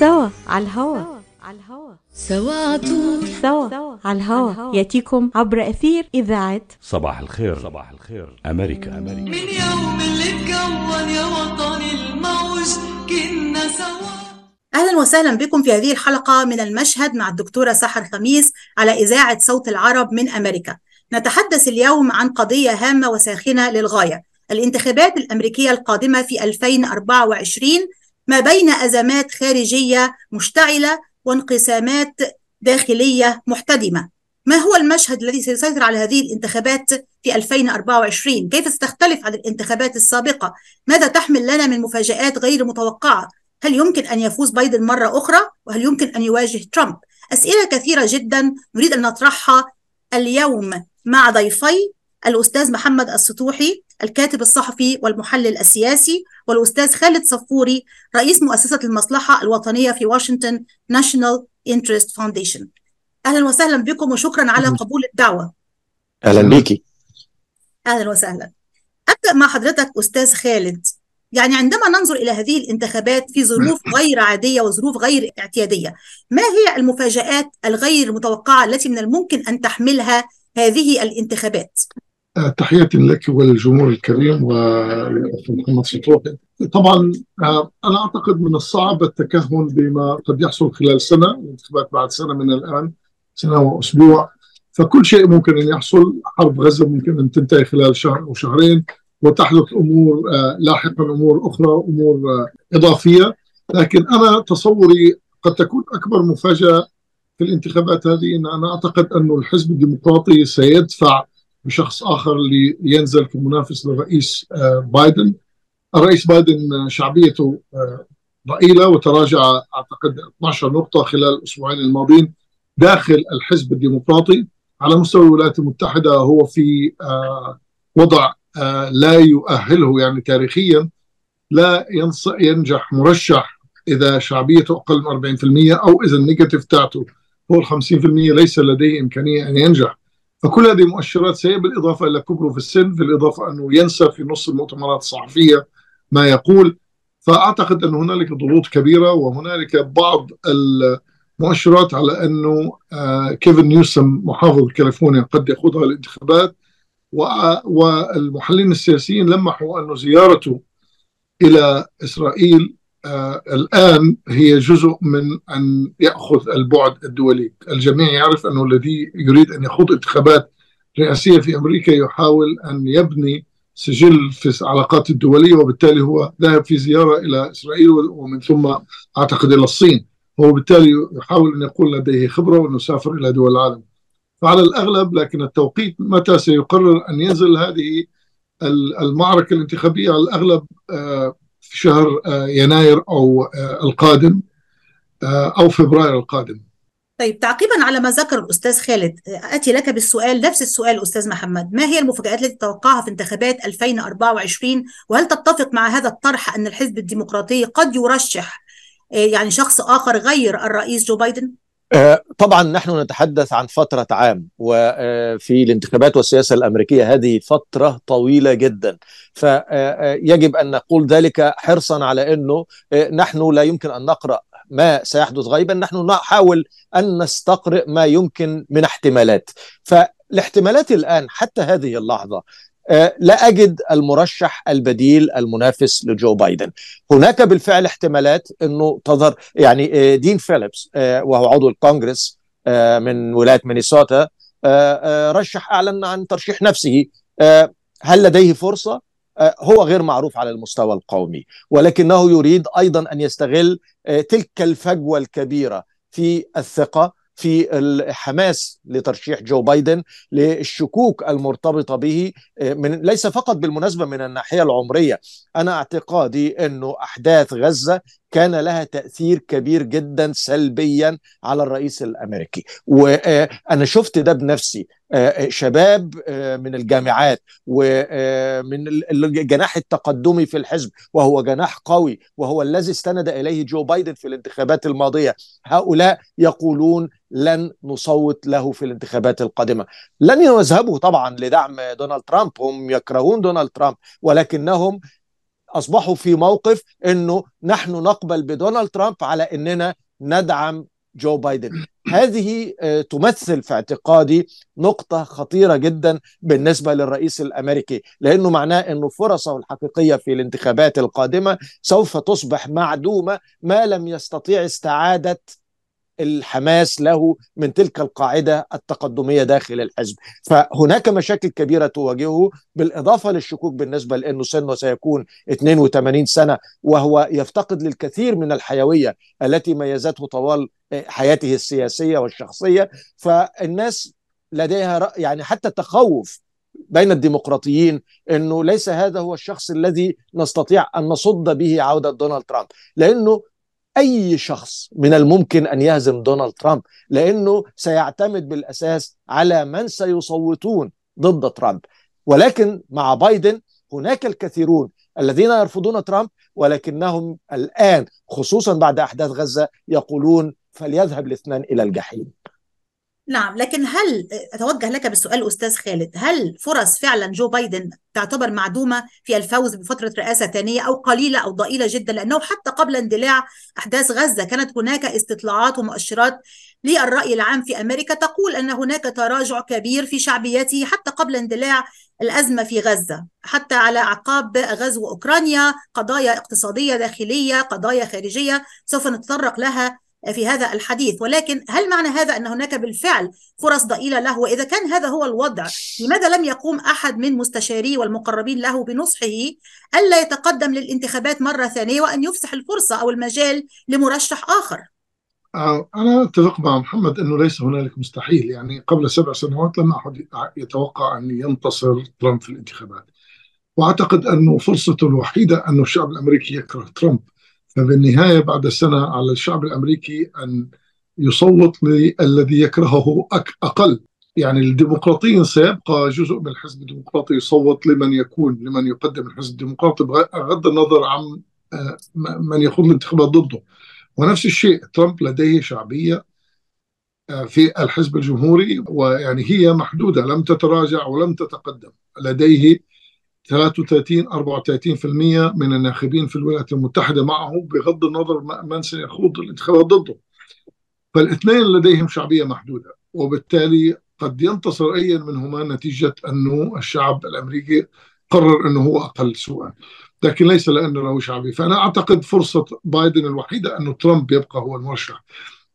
سوا على الهوا. سوا طول سوا على الهوا يأتيكم عبر أثير إذاعة صباح الخير. صباح الخير أمريكا. أمريكا من يوم اللي اتكون يا وطني الموج كنا سوا. أهلا وسهلا بكم في هذه الحلقة من المشهد مع الدكتورة سحر خميس على إذاعة صوت العرب من أمريكا. نتحدث اليوم عن قضية هامة وساخنة للغاية: الانتخابات الأمريكية القادمة في 2024 ما بين أزمات خارجية مشتعلة وانقسامات داخلية محتدمة. ما هو المشهد الذي سيسيطر على هذه الانتخابات في 2024؟ كيف ستختلف عن الانتخابات السابقة؟ ماذا تحمل لنا من مفاجآت غير متوقعة؟ هل يمكن أن يفوز بايدن مرة أخرى؟ وهل يمكن أن يواجه ترامب؟ أسئلة كثيرة جدا نريد أن نطرحها اليوم مع ضيفي: الأستاذ محمد السطوحي الكاتب الصحفي والمحلل السياسي، والأستاذ خالد صفوري رئيس مؤسسة المصلحة الوطنية في واشنطن National Interest Foundation. أهلا وسهلا بكم وشكرا على قبول الدعوة. أهلا بيكي. أهلا وسهلا. أبدأ مع حضرتك أستاذ خالد، يعني عندما ننظر إلى هذه الانتخابات في ظروف غير عادية وظروف غير اعتيادية، ما هي المفاجآت الغير متوقعة التي من الممكن أن تحملها هذه الانتخابات؟ تحياتي لك والجمهور الكريم ومحمد السطوحي. طبعا أنا أعتقد من الصعب التكهن بما قد يحصل خلال سنة، الانتخابات بعد سنة من الآن، سنة وأسبوع، فكل شيء ممكن أن يحصل. حرب غزة ممكن أن تنتهي خلال شهر أو شهرين وتحدث أمور لاحقا، أمور أخرى، أمور إضافية. لكن أنا تصوري قد تكون أكبر مفاجأة في الانتخابات هذه أن أنا أعتقد أن الحزب الديمقراطي سيدفع بشخص آخر لينزل كمنافس للرئيس بايدن. الرئيس بايدن شعبيته ضئيلة وتراجع أعتقد 12 نقطة خلال الأسبوعين الماضين داخل الحزب الديمقراطي. على مستوى الولايات المتحدة هو في وضع لا يؤهله يعني تاريخيا، لا ينجح مرشح إذا شعبيته أقل من 40% أو إذا النيجاتيف تاعته هو 50%، ليس لديه إمكانية أن ينجح. فكل هذه مؤشرات سيئة، بالإضافة إلى كبره في السن، بالإضافة أنه ينسى في نص المؤتمرات الصحفية ما يقول. فأعتقد أن هنالك ضغوط كبيرة، وهنالك بعض المؤشرات على أنه كيفن نيوسوم محافظ كاليفورنيا قد يخوضها الانتخابات. والمحللين السياسيين لمحوا أن زيارته إلى إسرائيل الآن هي جزء من أن يأخذ البعد الدولي. الجميع يعرف أنه الذي يريد أن يخوض انتخابات رئاسية في أمريكا يحاول أن يبني سجل في العلاقات الدولية، وبالتالي هو ذهب في زيارة إلى إسرائيل ومن ثم أعتقد إلى الصين، وبالتالي يحاول أن يقول لديه خبرة وأنه سافر إلى دول العالم. فعلى الأغلب، لكن التوقيت متى سيقرر أن ينزل هذه المعركة الانتخابية؟ على الأغلب في شهر يناير أو القادم أو فبراير القادم. طيب، تعقيبا على ما ذكر الأستاذ خالد، أتي لك بالسؤال، نفس السؤال أستاذ محمد: ما هي المفاجآت التي تتوقعها في انتخابات 2024؟ وهل تتفق مع هذا الطرح أن الحزب الديمقراطي قد يرشح يعني شخص آخر غير الرئيس جو بايدن؟ طبعا نحن نتحدث عن فترة عام، وفي الانتخابات والسياسة الأمريكية هذه فترة طويلة جدا، فيجب أن نقول ذلك حرصا على أنه نحن لا يمكن أن نقرأ ما سيحدث غيبا. نحن نحاول أن نستقرئ ما يمكن من احتمالات، فالاحتمالات الآن حتى هذه اللحظة لا أجد المرشح البديل المنافس لجو بايدن. هناك بالفعل احتمالات أنه تظهر، يعني دين فيليبس وهو عضو الكونغرس من ولاية مينيسوتا رشح، أعلن عن ترشيح نفسه. هل لديه فرصة؟ هو غير معروف على المستوى القومي، ولكنه يريد أيضا أن يستغل تلك الفجوة الكبيرة في الثقة، في الحماس لترشيح جو بايدن، للشكوك المرتبطة به، من ليس فقط بالمناسبة من الناحية العمرية. أنا اعتقادي أنه أحداث غزة كان لها تأثير كبير جدا سلبيا على الرئيس الأمريكي، وأنا شفت ده بنفسي. شباب من الجامعات ومن الجناح التقدمي في الحزب، وهو جناح قوي وهو الذي استند إليه جو بايدن في الانتخابات الماضية، هؤلاء يقولون لن نصوت له في الانتخابات القادمة. لن يذهبوا طبعا لدعم دونالد ترامب، هم يكرهون دونالد ترامب، ولكنهم أصبحوا في موقف أنه نحن نقبل بدونالد ترامب على أننا ندعم جو بايدن. هذه تمثل في اعتقادي نقطة خطيرة جدا بالنسبة للرئيس الأمريكي، لأنه معناه أنه فرصه الحقيقية في الانتخابات القادمة سوف تصبح معدومة ما لم يستطيع استعادة الحماس له من تلك القاعدة التقدمية داخل الحزب. فهناك مشاكل كبيرة تواجهه، بالإضافة للشكوك بالنسبة لأنه سنه سيكون 82 سنة وهو يفتقد للكثير من الحيوية التي ميزته طوال حياته السياسية والشخصية. فالناس لديها يعني حتى تخوف بين الديمقراطيين أنه ليس هذا هو الشخص الذي نستطيع أن نصد به عودة دونالد ترامب، لأنه أي شخص من الممكن أن يهزم دونالد ترامب، لأنه سيعتمد بالأساس على من سيصوتون ضد ترامب. ولكن مع بايدن هناك الكثيرون الذين يرفضون ترامب، ولكنهم الآن خصوصا بعد أحداث غزة يقولون فليذهب الاثنان إلى الجحيم. نعم، لكن هل أتوجه لك بالسؤال أستاذ خالد، هل فرص فعلا جو بايدن تعتبر معدومة في الفوز بفترة رئاسة ثانية أو قليلة أو ضئيلة جدا؟ لأنه حتى قبل اندلاع أحداث غزة كانت هناك استطلاعات ومؤشرات للرأي العام في أمريكا تقول أن هناك تراجع كبير في شعبيته حتى قبل اندلاع الأزمة في غزة، حتى على أعقاب غزو أوكرانيا، قضايا اقتصادية داخلية، قضايا خارجية سوف نتطرق لها في هذا الحديث. ولكن هل معنى هذا أن هناك بالفعل فرص ضئيلة له؟ وإذا كان هذا هو الوضع، لماذا لم يقوم أحد من مستشاريه والمقربين له بنصحه ألا يتقدم للانتخابات مرة ثانية وأن يفسح الفرصة أو المجال لمرشح آخر؟ أنا أتفق مع محمد أنه ليس هنالك مستحيل، يعني قبل 7 سنوات لم أحد يتوقع أن ينتصر ترامب في الانتخابات، وأعتقد أنه فرصته الوحيدة أنه الشعب الأمريكي يكره ترامب. فبالنهاية بعد سنة على الشعب الأمريكي أن يصوت للذي يكرهه أقل. يعني الديمقراطيين سيبقى جزء من الحزب الديمقراطي يصوت لمن يقدم الحزب الديمقراطي بغض النظر عن من يخوض الانتخابات ضده. ونفس الشيء ترامب لديه شعبية في الحزب الجمهوري، ويعني هي محدودة، لم تتراجع ولم تتقدم. لديه 33-34% من الناخبين في الولايات المتحدة معه بغض النظر من سيخوض الانتخابات ضده. فالاثنين لديهم شعبية محدودة، وبالتالي قد ينتصر أي منهما نتيجة أنه الشعب الأمريكي قرر أنه هو أقل سوءا، لكن ليس لأنه له شعبية. فأنا أعتقد فرصة بايدن الوحيدة أنه ترامب يبقى هو المرشح.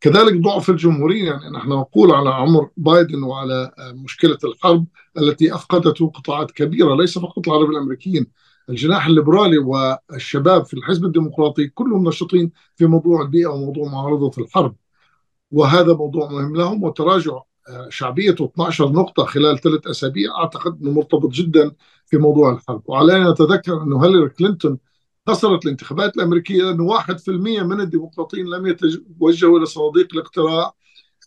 كذلك ضعف الجمهوريين، يعني نحن نقول على عمر بايدن وعلى مشكلة الحرب التي أفقدته قطاعات كبيرة، ليس فقط العرب الأمريكيين، الجناح الليبرالي والشباب في الحزب الديمقراطي كلهم نشطين في موضوع البيئة وموضوع معارضة الحرب، وهذا موضوع مهم لهم. وتراجع شعبيته 12 نقطة خلال 3 أسابيع أعتقد أنه مرتبط جدا في موضوع الحرب. وعلينا نتذكر أنه هيلاري كلينتون خسرت الانتخابات الأمريكية لأنه 1% من الديمقراطيين لم يتوجهوا إلى صناديق الاقتراع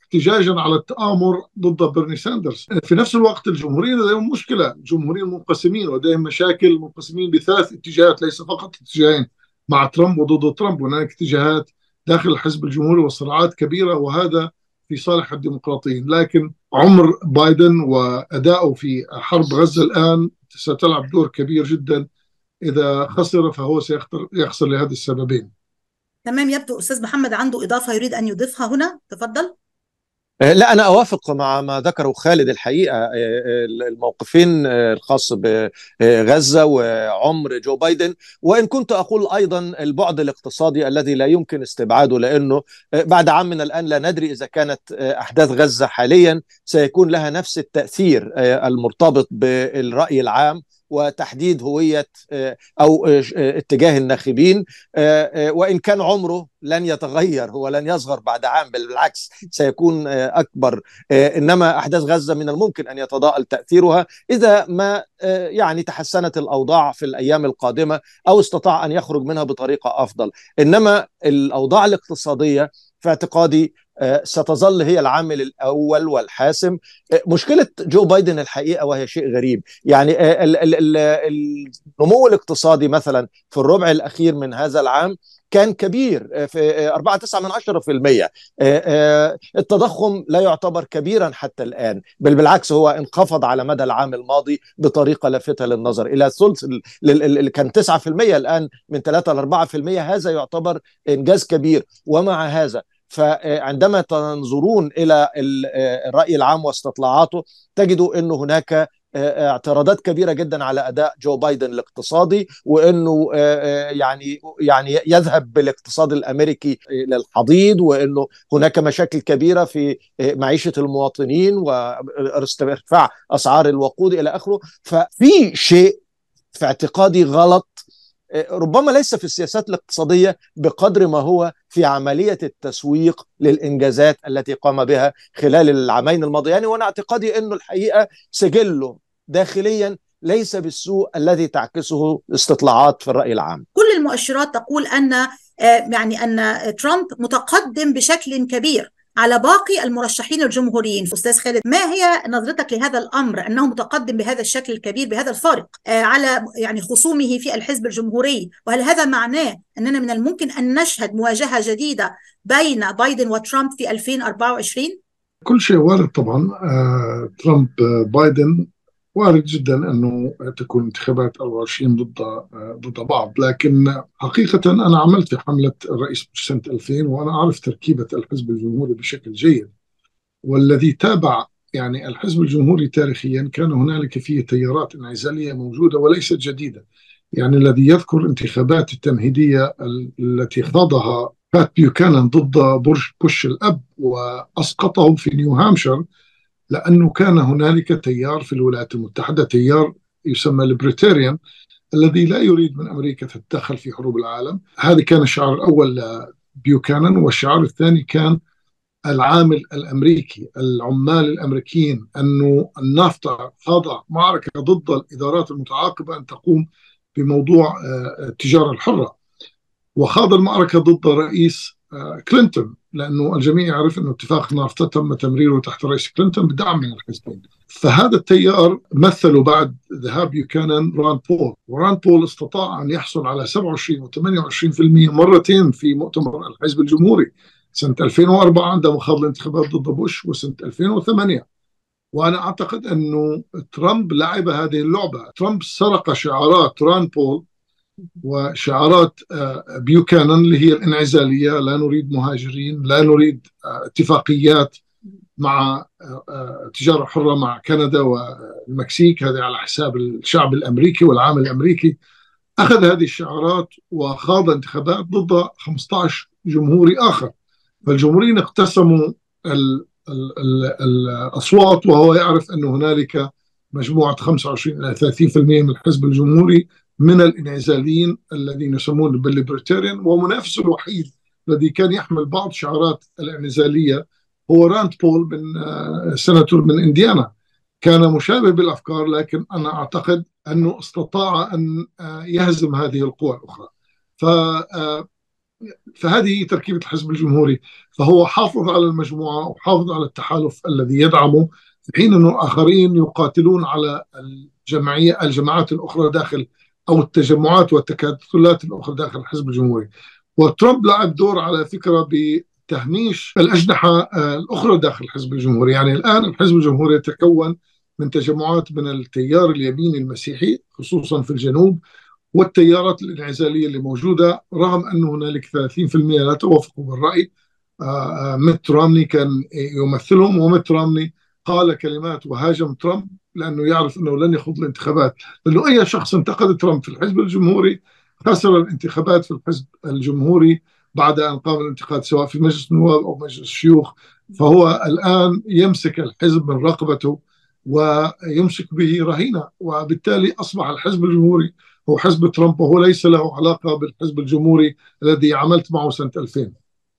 احتجاجا على التآمر ضد بيرني ساندرز. في نفس الوقت الجمهوريين لديهم مشكلة، الجمهوريين منقسمين لديهم مشاكل، منقسمين ب3 اتجاهات ليس فقط اتجاهين مع ترامب وضد ترامب. هناك اتجاهات داخل الحزب الجمهوري وصراعات كبيرة، وهذا في صالح الديمقراطيين. لكن عمر بايدن وأداؤه في حرب غزة الآن ستلعب دور كبير جدا، إذا خسر فهو سيخسر لهذه السببين. تمام، يبدو أستاذ محمد عنده إضافة يريد أن يضيفها هنا، تفضل. لا، أنا أوافق مع ما ذكره خالد. الحقيقة الموقفين الخاص بغزة وعمر جو بايدن، وإن كنت أقول أيضا البعد الاقتصادي الذي لا يمكن استبعاده، لأنه بعد عام من الآن لا ندري إذا كانت أحداث غزة حاليا سيكون لها نفس التأثير المرتبط بالرأي العام وتحديد هوية أو اتجاه الناخبين. وإن كان عمره لن يتغير، هو لن يصغر بعد عام، بالعكس سيكون أكبر، إنما أحداث غزة من الممكن أن يتضاءل تأثيرها إذا ما يعني تحسنت الأوضاع في الأيام القادمة أو استطاع أن يخرج منها بطريقة أفضل. إنما الأوضاع الاقتصادية في اعتقادي ستظل هي العامل الأول والحاسم. مشكلة جو بايدن الحقيقة، وهي شيء غريب، يعني النمو الاقتصادي مثلا في الربع الأخير من هذا العام كان كبير في 4.9%. التضخم لا يعتبر كبيرا حتى الآن، بل بالعكس هو انخفض على مدى العام الماضي بطريقة لافتة للنظر إلى ثلث، اللي كان 9% الآن من 3-4%. هذا يعتبر إنجاز كبير. ومع هذا فعندما تنظرون إلى الرأي العام واستطلاعاته تجدوا أن هناك اعتراضات كبيرة جدا على أداء جو بايدن الاقتصادي، وأنه يعني يذهب بالاقتصاد الأمريكي إلى الحضيض، وأنه هناك مشاكل كبيرة في معيشة المواطنين وارتفاع أسعار الوقود إلى آخره. ففي شيء في اعتقادي غلط، ربما ليس في السياسات الاقتصادية بقدر ما هو في عملية التسويق للإنجازات التي قام بها خلال العامين الماضيين. وأنا اعتقادي أنه الحقيقة سجله داخليا ليس بالسوء الذي تعكسه استطلاعات في الرأي العام. كل المؤشرات تقول أن ترامب متقدم بشكل كبير على باقي المرشحين الجمهوريين. أستاذ خالد، ما هي نظرتك لهذا الأمر، أنه متقدم بهذا الشكل الكبير، بهذا الفارق على خصومه في الحزب الجمهوري؟ وهل هذا معناه أننا من الممكن أن نشهد مواجهة جديدة بين بايدن وترامب في 2024؟ كل شيء وارد طبعا. ترامب بايدن وارد جدا أنه تكون انتخابات 24 ضد بعض، لكن حقيقة أنا عملت حملة الرئيس بوش سنة 2000 وأنا أعرف تركيبة الحزب الجمهوري بشكل جيد، والذي تابع الحزب الجمهوري تاريخيا كان هنالك فيه تيارات انعزالية موجودة وليست جديدة. الذي يذكر انتخابات التمهيدية التي خاضها بات بوكانان ضد بوش الأب وأسقطهم في نيو هامشير، لأنه كان هنالك تيار في الولايات المتحدة، تيار يسمى البريتاريان، الذي لا يريد من أمريكا تتدخل في حروب العالم. هذا كان الشعار الأول لبيوكانان، والشعار الثاني كان العامل الأمريكي، العمال الأمريكيين، أنه النافطة خاضع معركة ضد الإدارات المتعاقبة أن تقوم بموضوع التجارة الحرة، وخاض المعركة ضد رئيس كلينتون، لأنه الجميع يعرف أنه اتفاق النافطة تم تمريره تحت رئيس كلينتون بدعم من الحزبين. فهذا التيار مثله بعد ذهاب بوكانان راند بول، وراند بول استطاع أن يحصل على 27% و28% مرتين في مؤتمر الحزب الجمهوري، سنة 2004 عندما خاض الانتخابات ضد بوش، وسنة 2008. وأنا أعتقد أنه ترامب لعب هذه اللعبة. ترامب سرق شعارات راند بول وشعارات بيوكانان اللي هي الانعزالية، لا نريد مهاجرين، لا نريد اتفاقيات مع تجارة حرة مع كندا والمكسيك، هذه على حساب الشعب الأمريكي والعامل الأمريكي. أخذ هذه الشعارات وخاض انتخابات ضد 15 جمهوري آخر، فالجمهوريين اقتسموا الأصوات، وهو يعرف أن هنالك مجموعة 25-30% من الحزب الجمهوري من الانعزاليين الذين يسمون بالليبرتاريان، ومنافسه الوحيد الذي كان يحمل بعض شعارات الانعزالية هو راند بول، من سناتور من إنديانا، كان مشابه بالأفكار، لكن أنا أعتقد أنه استطاع أن يهزم هذه القوى الأخرى. فهذه تركيبة الحزب الجمهوري، فهو حافظ على المجموعة وحافظ على التحالف الذي يدعمه، في حين أن الآخرين يقاتلون على الجماعات الأخرى داخل، أو التجمعات والتكتلات الأخرى داخل الحزب الجمهوري. وترامب لعب دور على فكرة بتهميش الأجنحة الأخرى داخل الحزب الجمهوري. الآن الحزب الجمهوري يتكون من تجمعات من التيار اليميني المسيحي خصوصا في الجنوب، والتيارات الانعزالية اللي موجودة، رغم أن هنالك 30% لا توافقوا بالرأي. مت رومني كان يمثلهم، ومت رومني قال كلمات وهاجم ترامب لأنه يعرف أنه لن يخوض الانتخابات، لأنه أي شخص انتقد ترامب في الحزب الجمهوري خسر الانتخابات في الحزب الجمهوري بعد أن قام الانتقاد سواء في مجلس النواب أو مجلس الشيوخ. فهو الآن يمسك الحزب من رقبته ويمسك به رهينة، وبالتالي أصبح الحزب الجمهوري هو حزب ترامب، وهو ليس له علاقة بالحزب الجمهوري الذي عملت معه سنة 2000.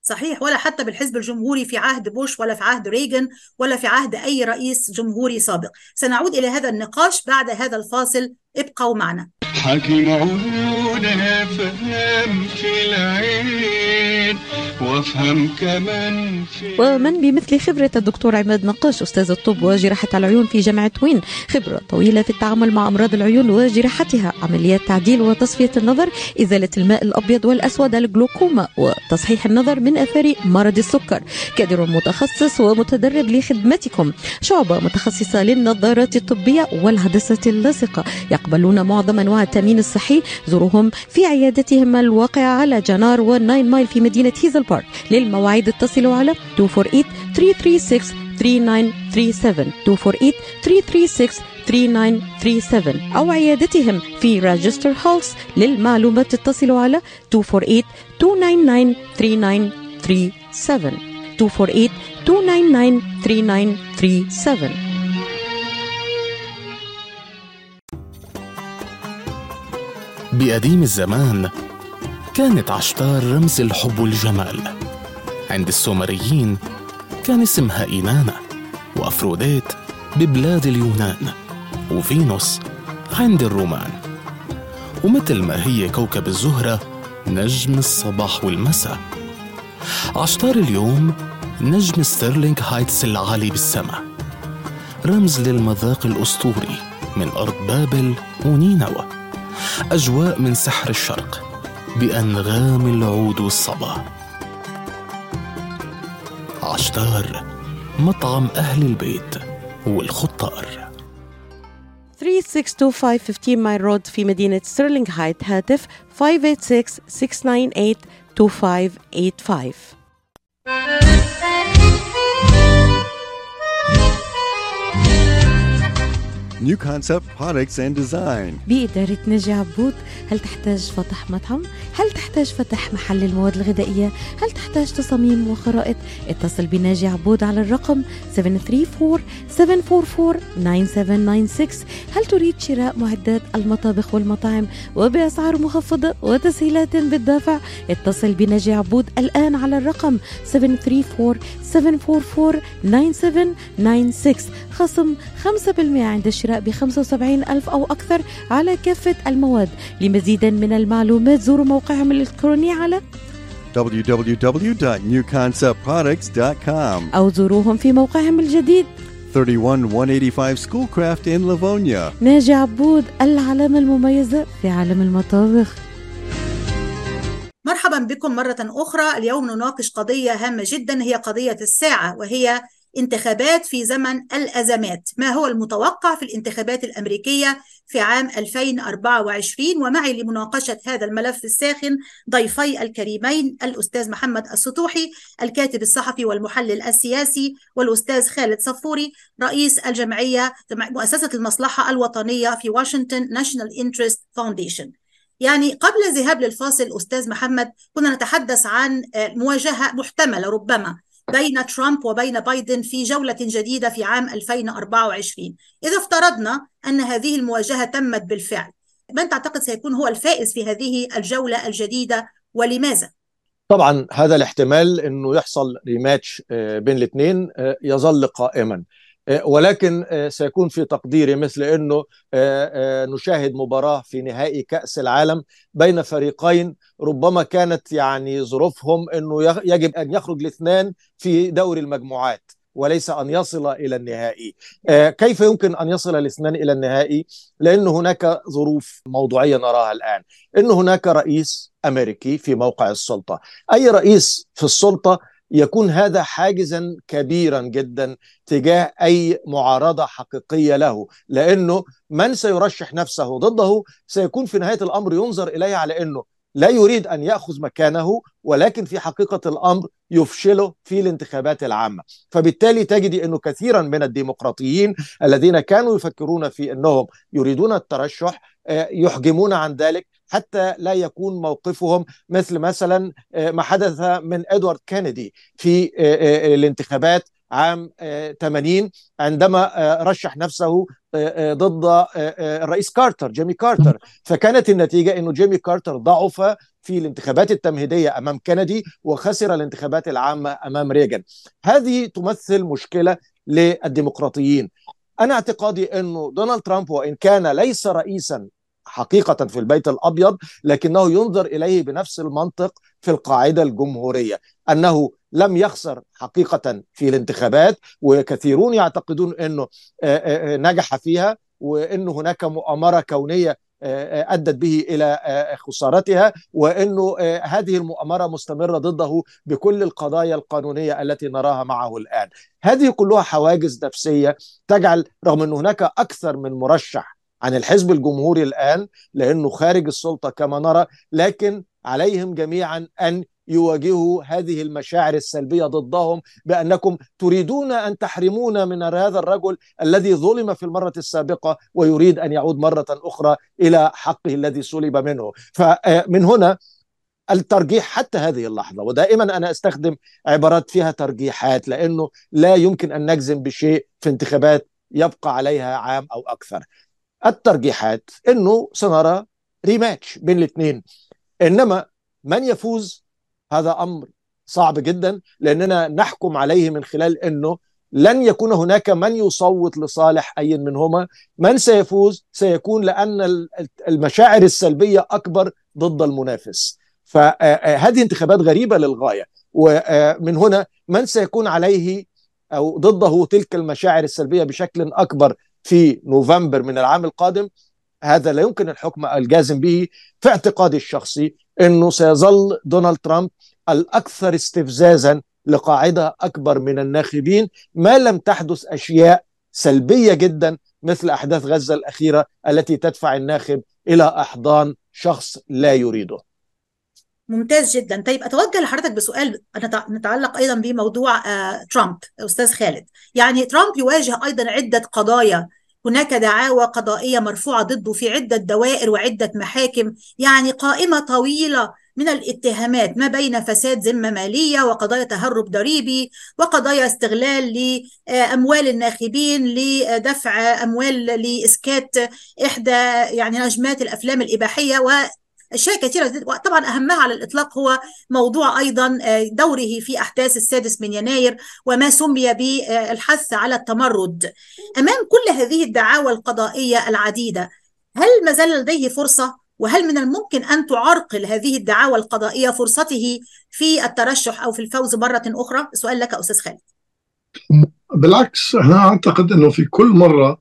صحيح، ولا حتى بالحزب الجمهوري في عهد بوش، ولا في عهد ريغان، ولا في عهد أي رئيس جمهوري سابق. سنعود إلى هذا النقاش بعد هذا الفاصل، ابقوا معنا. حكي معونها فهمت العين وافهم كمان. ومن بمثل خبرة الدكتور عماد ناقوش أستاذ الطب وجراحة العيون في جامعة وين، خبرة طويلة في التعامل مع أمراض العيون وجراحتها، عمليات تعديل وتصفية النظر، إزالة الماء الأبيض والأسود، الجلوكوما، وتصحيح النظر من أثار مرض السكر. كادر متخصص ومتدرب لخدمتكم. شعبة متخصصة للنظارات الطبية والهدسة اللاصقة، يقبلون معظم أنواع التأمين الصحي. زورهم في عيادتهم الواقعة على جنار والناين مايل في مدينة هيزل بارك. للمواعيد اتصلوا على 248-336-3937 248-336-3937 أو عيادتهم في راجستر هولس. للمعلومات اتصلوا على 248-299-3937 248-299-3937. بقديم الزمان كانت عشتار رمز الحب والجمال. عند السومريين كان اسمها إينانا، وأفروديت ببلاد اليونان، وفينوس عند الرومان. ومثل ما هي كوكب الزهرة نجم الصباح والمساء، عشتار اليوم نجم ستيرلينغ هايتس العالي بالسماء، رمز للمذاق الأسطوري من أرض بابل ونينوى، أجواء من سحر الشرق بأنغام العود والصبا. عشتار مطعم أهل البيت والخطار. 3625 15 مايل رود في مدينة ستيرلينغ هايت. هاتف 586-698-2585. New Concept Products and Design. بإدارة ناجي عبود. هل تحتاج فتح مطعم؟ هل تحتاج فتح محل المواد الغذائية؟ هل تحتاج تصاميم وخرائط؟ اتصل بناجي عبود على الرقم 734-744-9796. هل تريد شراء معدات المطابخ والمطاعم وبأسعار مخفضة وتسهيلات بالدافع؟ اتصل بناجي عبود الآن على الرقم 734-744-9796. خصم 5% عند الشراء ب75,000 أو أكثر على كافة المواد. لمزيد من المعلومات زوروا موقعهم الإلكتروني على www.newconceptproducts.com أو زوروهم في موقعهم الجديد 31185 Schoolcraft in Livonia. ناجي عبود العلامة المميزة في عالم المطابخ. مرحبا بكم مرة أخرى. اليوم نناقش قضية هامة جدا، هي قضية الساعة، وهي انتخابات في زمن الأزمات. ما هو المتوقع في الانتخابات الأمريكية في عام 2024؟ ومعي لمناقشة هذا الملف الساخن ضيفي الكريمين الأستاذ محمد السطوحي الكاتب الصحفي والمحلل السياسي، والأستاذ خالد صفوري رئيس الجمعية مؤسسة المصلحة الوطنية في واشنطن National Interest Foundation. يعني قبل الذهاب للفاصل أستاذ محمد كنا نتحدث عن مواجهة محتملة ربما بين ترامب وبين بايدن في جولة جديدة في عام 2024. إذا افترضنا أن هذه المواجهة تمت بالفعل، من تعتقد سيكون هو الفائز في هذه الجولة الجديدة ولماذا؟ طبعا هذا الاحتمال أنه يحصل ريماتش بين الاثنين يظل قائما، ولكن سيكون في تقديري مثل أنه نشاهد مباراة في نهائي كأس العالم بين فريقين ربما كانت يعني ظروفهم أنه يجب أن يخرج الاثنان في دور المجموعات وليس أن يصل إلى النهائي. كيف يمكن أن يصل الاثنان إلى النهائي؟ لأن هناك ظروف موضوعية نراها الآن، أن هناك رئيس أمريكي في موقع السلطة. أي رئيس في السلطة يكون هذا حاجزا كبيرا جدا تجاه أي معارضة حقيقية له، لأنه من سيرشح نفسه ضده سيكون في نهاية الأمر ينظر إليه على أنه لا يريد أن يأخذ مكانه، ولكن في حقيقة الأمر يفشله في الانتخابات العامة. فبالتالي تجد أنه كثيرا من الديمقراطيين الذين كانوا يفكرون في أنهم يريدون الترشح يحجمون عن ذلك حتى لا يكون موقفهم مثل مثلا ما حدث من إدوارد كينيدي في الانتخابات عام 80 عندما رشح نفسه ضد الرئيس كارتر جيمي كارتر، فكانت النتيجة أنه جيمي كارتر ضعف في الانتخابات التمهيدية أمام كندي وخسر الانتخابات العامة أمام ريغان. هذه تمثل مشكلة للديمقراطيين. أنا اعتقادي أنه دونالد ترامب وإن كان ليس رئيسا حقيقة في البيت الأبيض، لكنه ينظر إليه بنفس المنطق في القاعدة الجمهورية، أنه لم يخسر حقيقة في الانتخابات، وكثيرون يعتقدون أنه نجح فيها، وأن هناك مؤامرة كونية أدت به إلى خسارتها، وأنه هذه المؤامرة مستمرة ضده بكل القضايا القانونية التي نراها معه الآن. هذه كلها حواجز نفسية تجعل، رغم أن هناك أكثر من مرشح عن الحزب الجمهوري الآن لأنه خارج السلطة كما نرى، لكن عليهم جميعا أن يواجهوا هذه المشاعر السلبية ضدهم بأنكم تريدون أن تحرمونا من هذا الرجل الذي ظلم في المرة السابقة ويريد أن يعود مرة أخرى إلى حقه الذي سلب منه. فمن هنا الترجيح حتى هذه اللحظة، ودائما أنا أستخدم عبارات فيها ترجيحات لأنه لا يمكن أن نجزم بشيء في انتخابات يبقى عليها عام أو أكثر. الترجيحات أنه سنرى ريماتش بين الاثنين، إنما من يفوز هذا أمر صعب جدا، لأننا نحكم عليه من خلال أنه لن يكون هناك من يصوت لصالح أي منهما. من سيفوز سيكون، لأن المشاعر السلبية أكبر ضد المنافس. فهذه انتخابات غريبة للغاية، ومن هنا من سيكون عليه أو ضده تلك المشاعر السلبية بشكل أكبر في نوفمبر من العام القادم، هذا لا يمكن الحكم الجازم به. في اعتقادي الشخصي أنه سيظل دونالد ترامب الأكثر استفزازا لقاعدة أكبر من الناخبين ما لم تحدث أشياء سلبية جدا مثل أحداث غزة الأخيرة التي تدفع الناخب إلى أحضان شخص لا يريده. ممتاز جدا. طيب أتوجه لحضرتك بسؤال نتعلق أيضا بموضوع ترامب. أستاذ خالد، يعني ترامب يواجه أيضا عدة قضايا، هناك دعاوى قضائية مرفوعة ضده في عدة دوائر وعدة محاكم، يعني قائمة طويلة من الاتهامات ما بين فساد ذمة مالية وقضايا تهرب ضريبي وقضايا استغلال لأموال الناخبين لدفع أموال لإسكات إحدى يعني نجمات الأفلام الإباحية وأشياء كثيرة. طبعا أهمها على الإطلاق هو موضوع أيضا دوره في أحداث السادس من يناير وما سمي بالحث على التمرد. أمام كل هذه الدعاوى القضائية العديدة، هل ما زال لديه فرصة؟ وهل من الممكن أن تعرقل هذه الدعاوى القضائية فرصته في الترشح أو في الفوز مرة أخرى؟ سؤال لك أستاذ خالد. بالعكس، أنا أعتقد أنه في كل مرة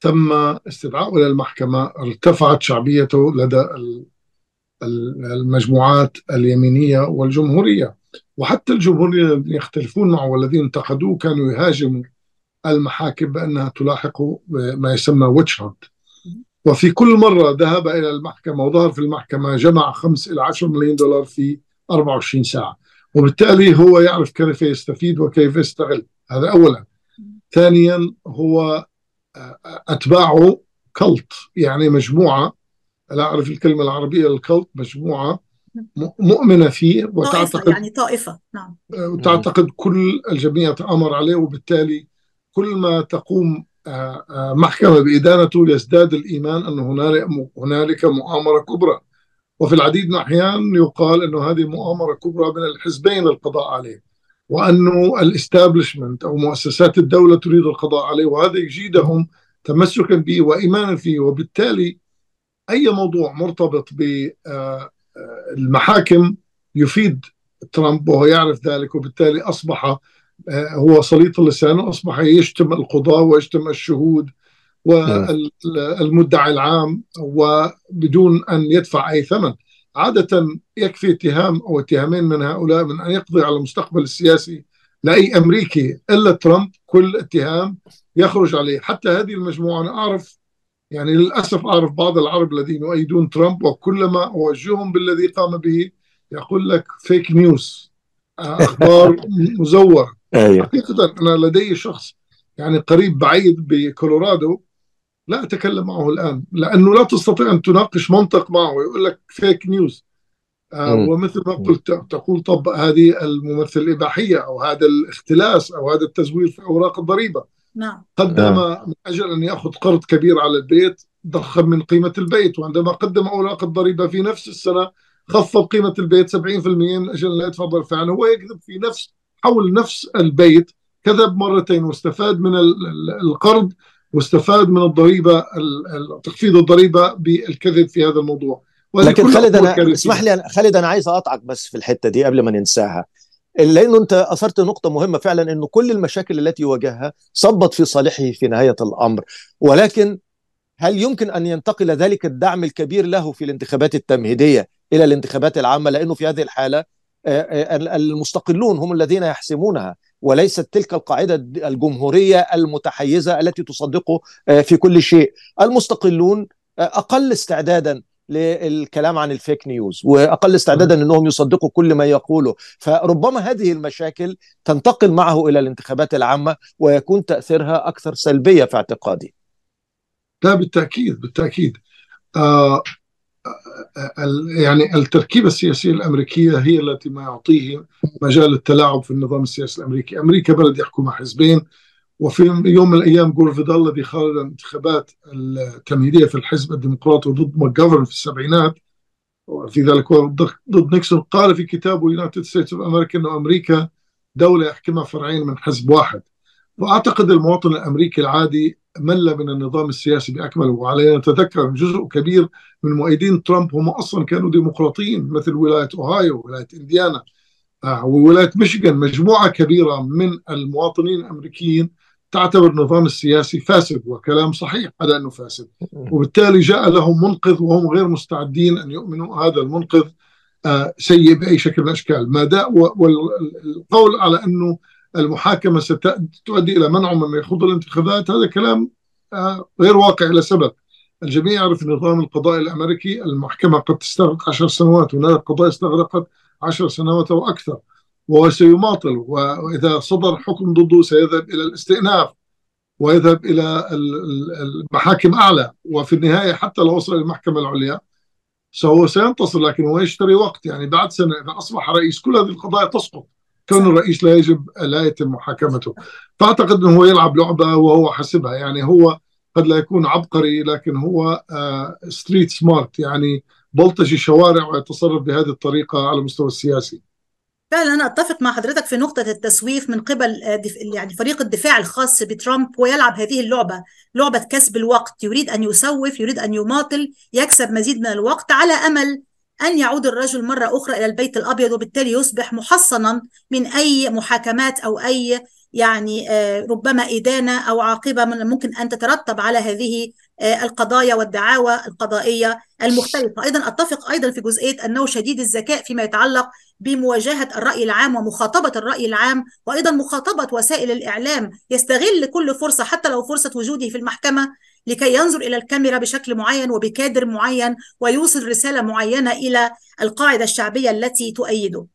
تم استدعاء إلى المحكمة ارتفعت شعبيته لدى المجموعات اليمينية والجمهورية، وحتى الجمهورية الذين يختلفون معه والذين انتقدوه كانوا يهاجموا المحاكم بأنها تلاحقه ما يسمى ويتش هانت. وفي كل مرة ذهب إلى المحكمة وظهر في المحكمة جمع 5 إلى 10 مليون دولار في 24 ساعة، وبالتالي هو يعرف كيف يستفيد وكيف يستغل. هذا أولا. ثانيا، هو أتباعه كلت، يعني مجموعة، لا أعرف الكلمة العربية الكلت، مجموعة مؤمنة فيه وتعتقد، يعني طائفة، نعم، وتعتقد كل الجميع تأمر عليه، وبالتالي كل ما تقوم محكمة بإدانته يزداد الإيمان أن هنالك مؤامرة كبرى. وفي العديد من الأحيان يقال أن هذه مؤامرة كبرى من الحزبين القضاء عليه، وأنه الاستابلشمنت أو مؤسسات الدولة تريد القضاء عليه، وهذا يجيدهم تمسكا به وإيمانا فيه. وبالتالي أي موضوع مرتبط بالمحاكم يفيد ترامب وهو يعرف ذلك، وبالتالي أصبح هو صليط اللسان، وأصبح يشتم القضاء ويشتم الشهود والمدعي العام وبدون أن يدفع أي ثمن. عادة يكفي اتهام أو اتهامين من هؤلاء من أن يقضي على المستقبل السياسي لأي أمريكي، إلا ترامب كل اتهام يخرج عليه. حتى هذه المجموعة أنا أعرف، يعني للأسف أعرف بعض العرب الذين يؤيدون ترامب، وكلما أوجههم بالذي قام به يقول لك فيك نيوز، أخبار مزورة. حقيقة أنا لدي شخص يعني قريب بعيد بكولورادو لا أتكلم معه الآن، لأنه لا تستطيع أن تناقش منطق معه، ويقول لك فيك نيوز، ومثل ما قلت تقول طب هذه الممثل الإباحية أو هذا الاختلاس أو هذا التزوير في أوراق الضريبة. قدم من أجل أن يأخذ قرض كبير على البيت ضخم من قيمة البيت، وعندما قدم أوراق الضريبة في نفس السنة خفض قيمة البيت 70% من أجل لا يدفع ضريبة عنه. هو يكذب في نفس حول نفس البيت، كذب مرتين واستفاد من القرض واستفاد من الضريبة تخفيض الضريبة بالكذب في هذا الموضوع. لكن خالد أنا اسمح لي خالد أنا عايز أقطعك بس في الحتة دي قبل ما ننساها، لأنه أنت أثرت نقطة مهمة فعلا، أنه كل المشاكل التي واجهها صبت في صالحه في نهاية الأمر، ولكن هل يمكن أن ينتقل ذلك الدعم الكبير له في الانتخابات التمهيدية إلى الانتخابات العامة؟ لأنه في هذه الحالة المستقلون هم الذين يحسمونها، وليست تلك القاعدة الجمهورية المتحيزة التي تصدقه في كل شيء. المستقلون أقل استعدادا للكلام عن الفيك نيوز، وأقل استعدادا أنهم يصدقوا كل ما يقوله، فربما هذه المشاكل تنتقل معه إلى الانتخابات العامة ويكون تأثيرها أكثر سلبية في اعتقادي. لا بالتأكيد بالتأكيد. يعني التركيبة السياسية الأمريكية هي التي ما يعطيه مجال التلاعب في النظام السياسي الأمريكي. أمريكا بلد يحكمها حزبين، وفي يوم من الأيام جور فيدال الذي خرج الانتخابات التمهيدية في الحزب الديمقراطي ضد ماكغفرن في السبعينات، وفي ذلك ضد نيكسون، قال في كتابه يونايتد ستيتس اوف امريكا أن أمريكا دولة يحكمها فرعين من حزب واحد. وأعتقد المواطن الأمريكي العادي مل من النظام السياسي بأكمله، وعلينا نتذكر جزء كبير من مؤيدين ترامب هم أصلا كانوا ديمقراطيين، مثل ولاية أوهايو، ولاية إنديانا، وولاية ميشيغان. مجموعة كبيرة من المواطنين الأمريكيين تعتبر النظام السياسي فاسد، وكلام صحيح على أنه فاسد، وبالتالي جاء لهم منقذ وهم غير مستعدين أن يؤمنوا هذا المنقذ سيء بأي شكل من الأشكال. والقول على أنه المحاكمة ستؤدي إلى منعه من يخوض الانتخابات هذا كلام غير واقع لسبب. الجميع يعرف نظام القضاء الأمريكي، المحكمة قد تستغرق 10 سنوات، هناك قضايا استغرقت 10 سنوات أو أكثر، وسيماطل، وإذا صدر حكم ضده سيذهب إلى الاستئناف ويذهب إلى المحاكم أعلى، وفي النهاية حتى لو وصل للمحكمة العليا فهو سينتصر، لكن هو يشتري وقت. يعني بعد سنة إذا أصبح رئيس كل هذه القضايا تسقط، كون الرئيس لا يجب لا يتم محاكمته. فأعتقد أنه هو يلعب لعبة وهو حسبها، يعني هو قد لا يكون عبقري لكن هو ستريت سمارت، يعني بلطجي شوارع ويتصرف بهذه الطريقة على المستوى السياسي. فعلا أنا أتفق مع حضرتك في نقطة التسويف من قبل يعني فريق الدفاع الخاص بترامب، ويلعب هذه اللعبة، لعبة كسب الوقت، يريد أن يسوف، يريد أن يماطل، يكسب مزيد من الوقت على أمل أن يعود الرجل مرة أخرى إلى البيت الأبيض، وبالتالي يصبح محصنا من أي محاكمات أو أي يعني ربما إدانة أو عاقبة ممكن أن تترتب على هذه القضايا والدعاوى القضائية المختلفة. أيضا أتفق أيضا في جزئية أنه شديد الذكاء فيما يتعلق بمواجهة الرأي العام ومخاطبة الرأي العام، وأيضا مخاطبة وسائل الإعلام، يستغل كل فرصة حتى لو فرصة وجوده في المحكمة لكي ينظر إلى الكاميرا بشكل معين وبكادر معين ويوصل رسالة معينة إلى القاعدة الشعبية التي تؤيده.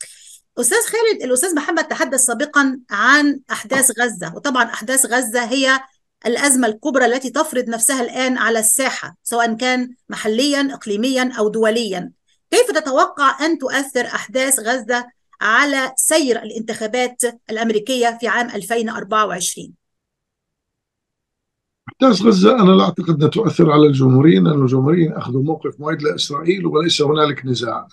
أستاذ خالد، الأستاذ محمد تحدث سابقا عن أحداث غزة، وطبعا أحداث غزة هي الأزمة الكبرى التي تفرض نفسها الآن على الساحة، سواء كان محليا إقليميا أو دوليا. كيف تتوقع أن تؤثر أحداث غزة على سير الانتخابات الأمريكية في عام 2024؟ أحداث غزة أنا لا أعتقد أنها تؤثر على الجمهوريين، لأن الجمهوريين أخذوا موقف مؤيد لإسرائيل وليس هنالك نزاع.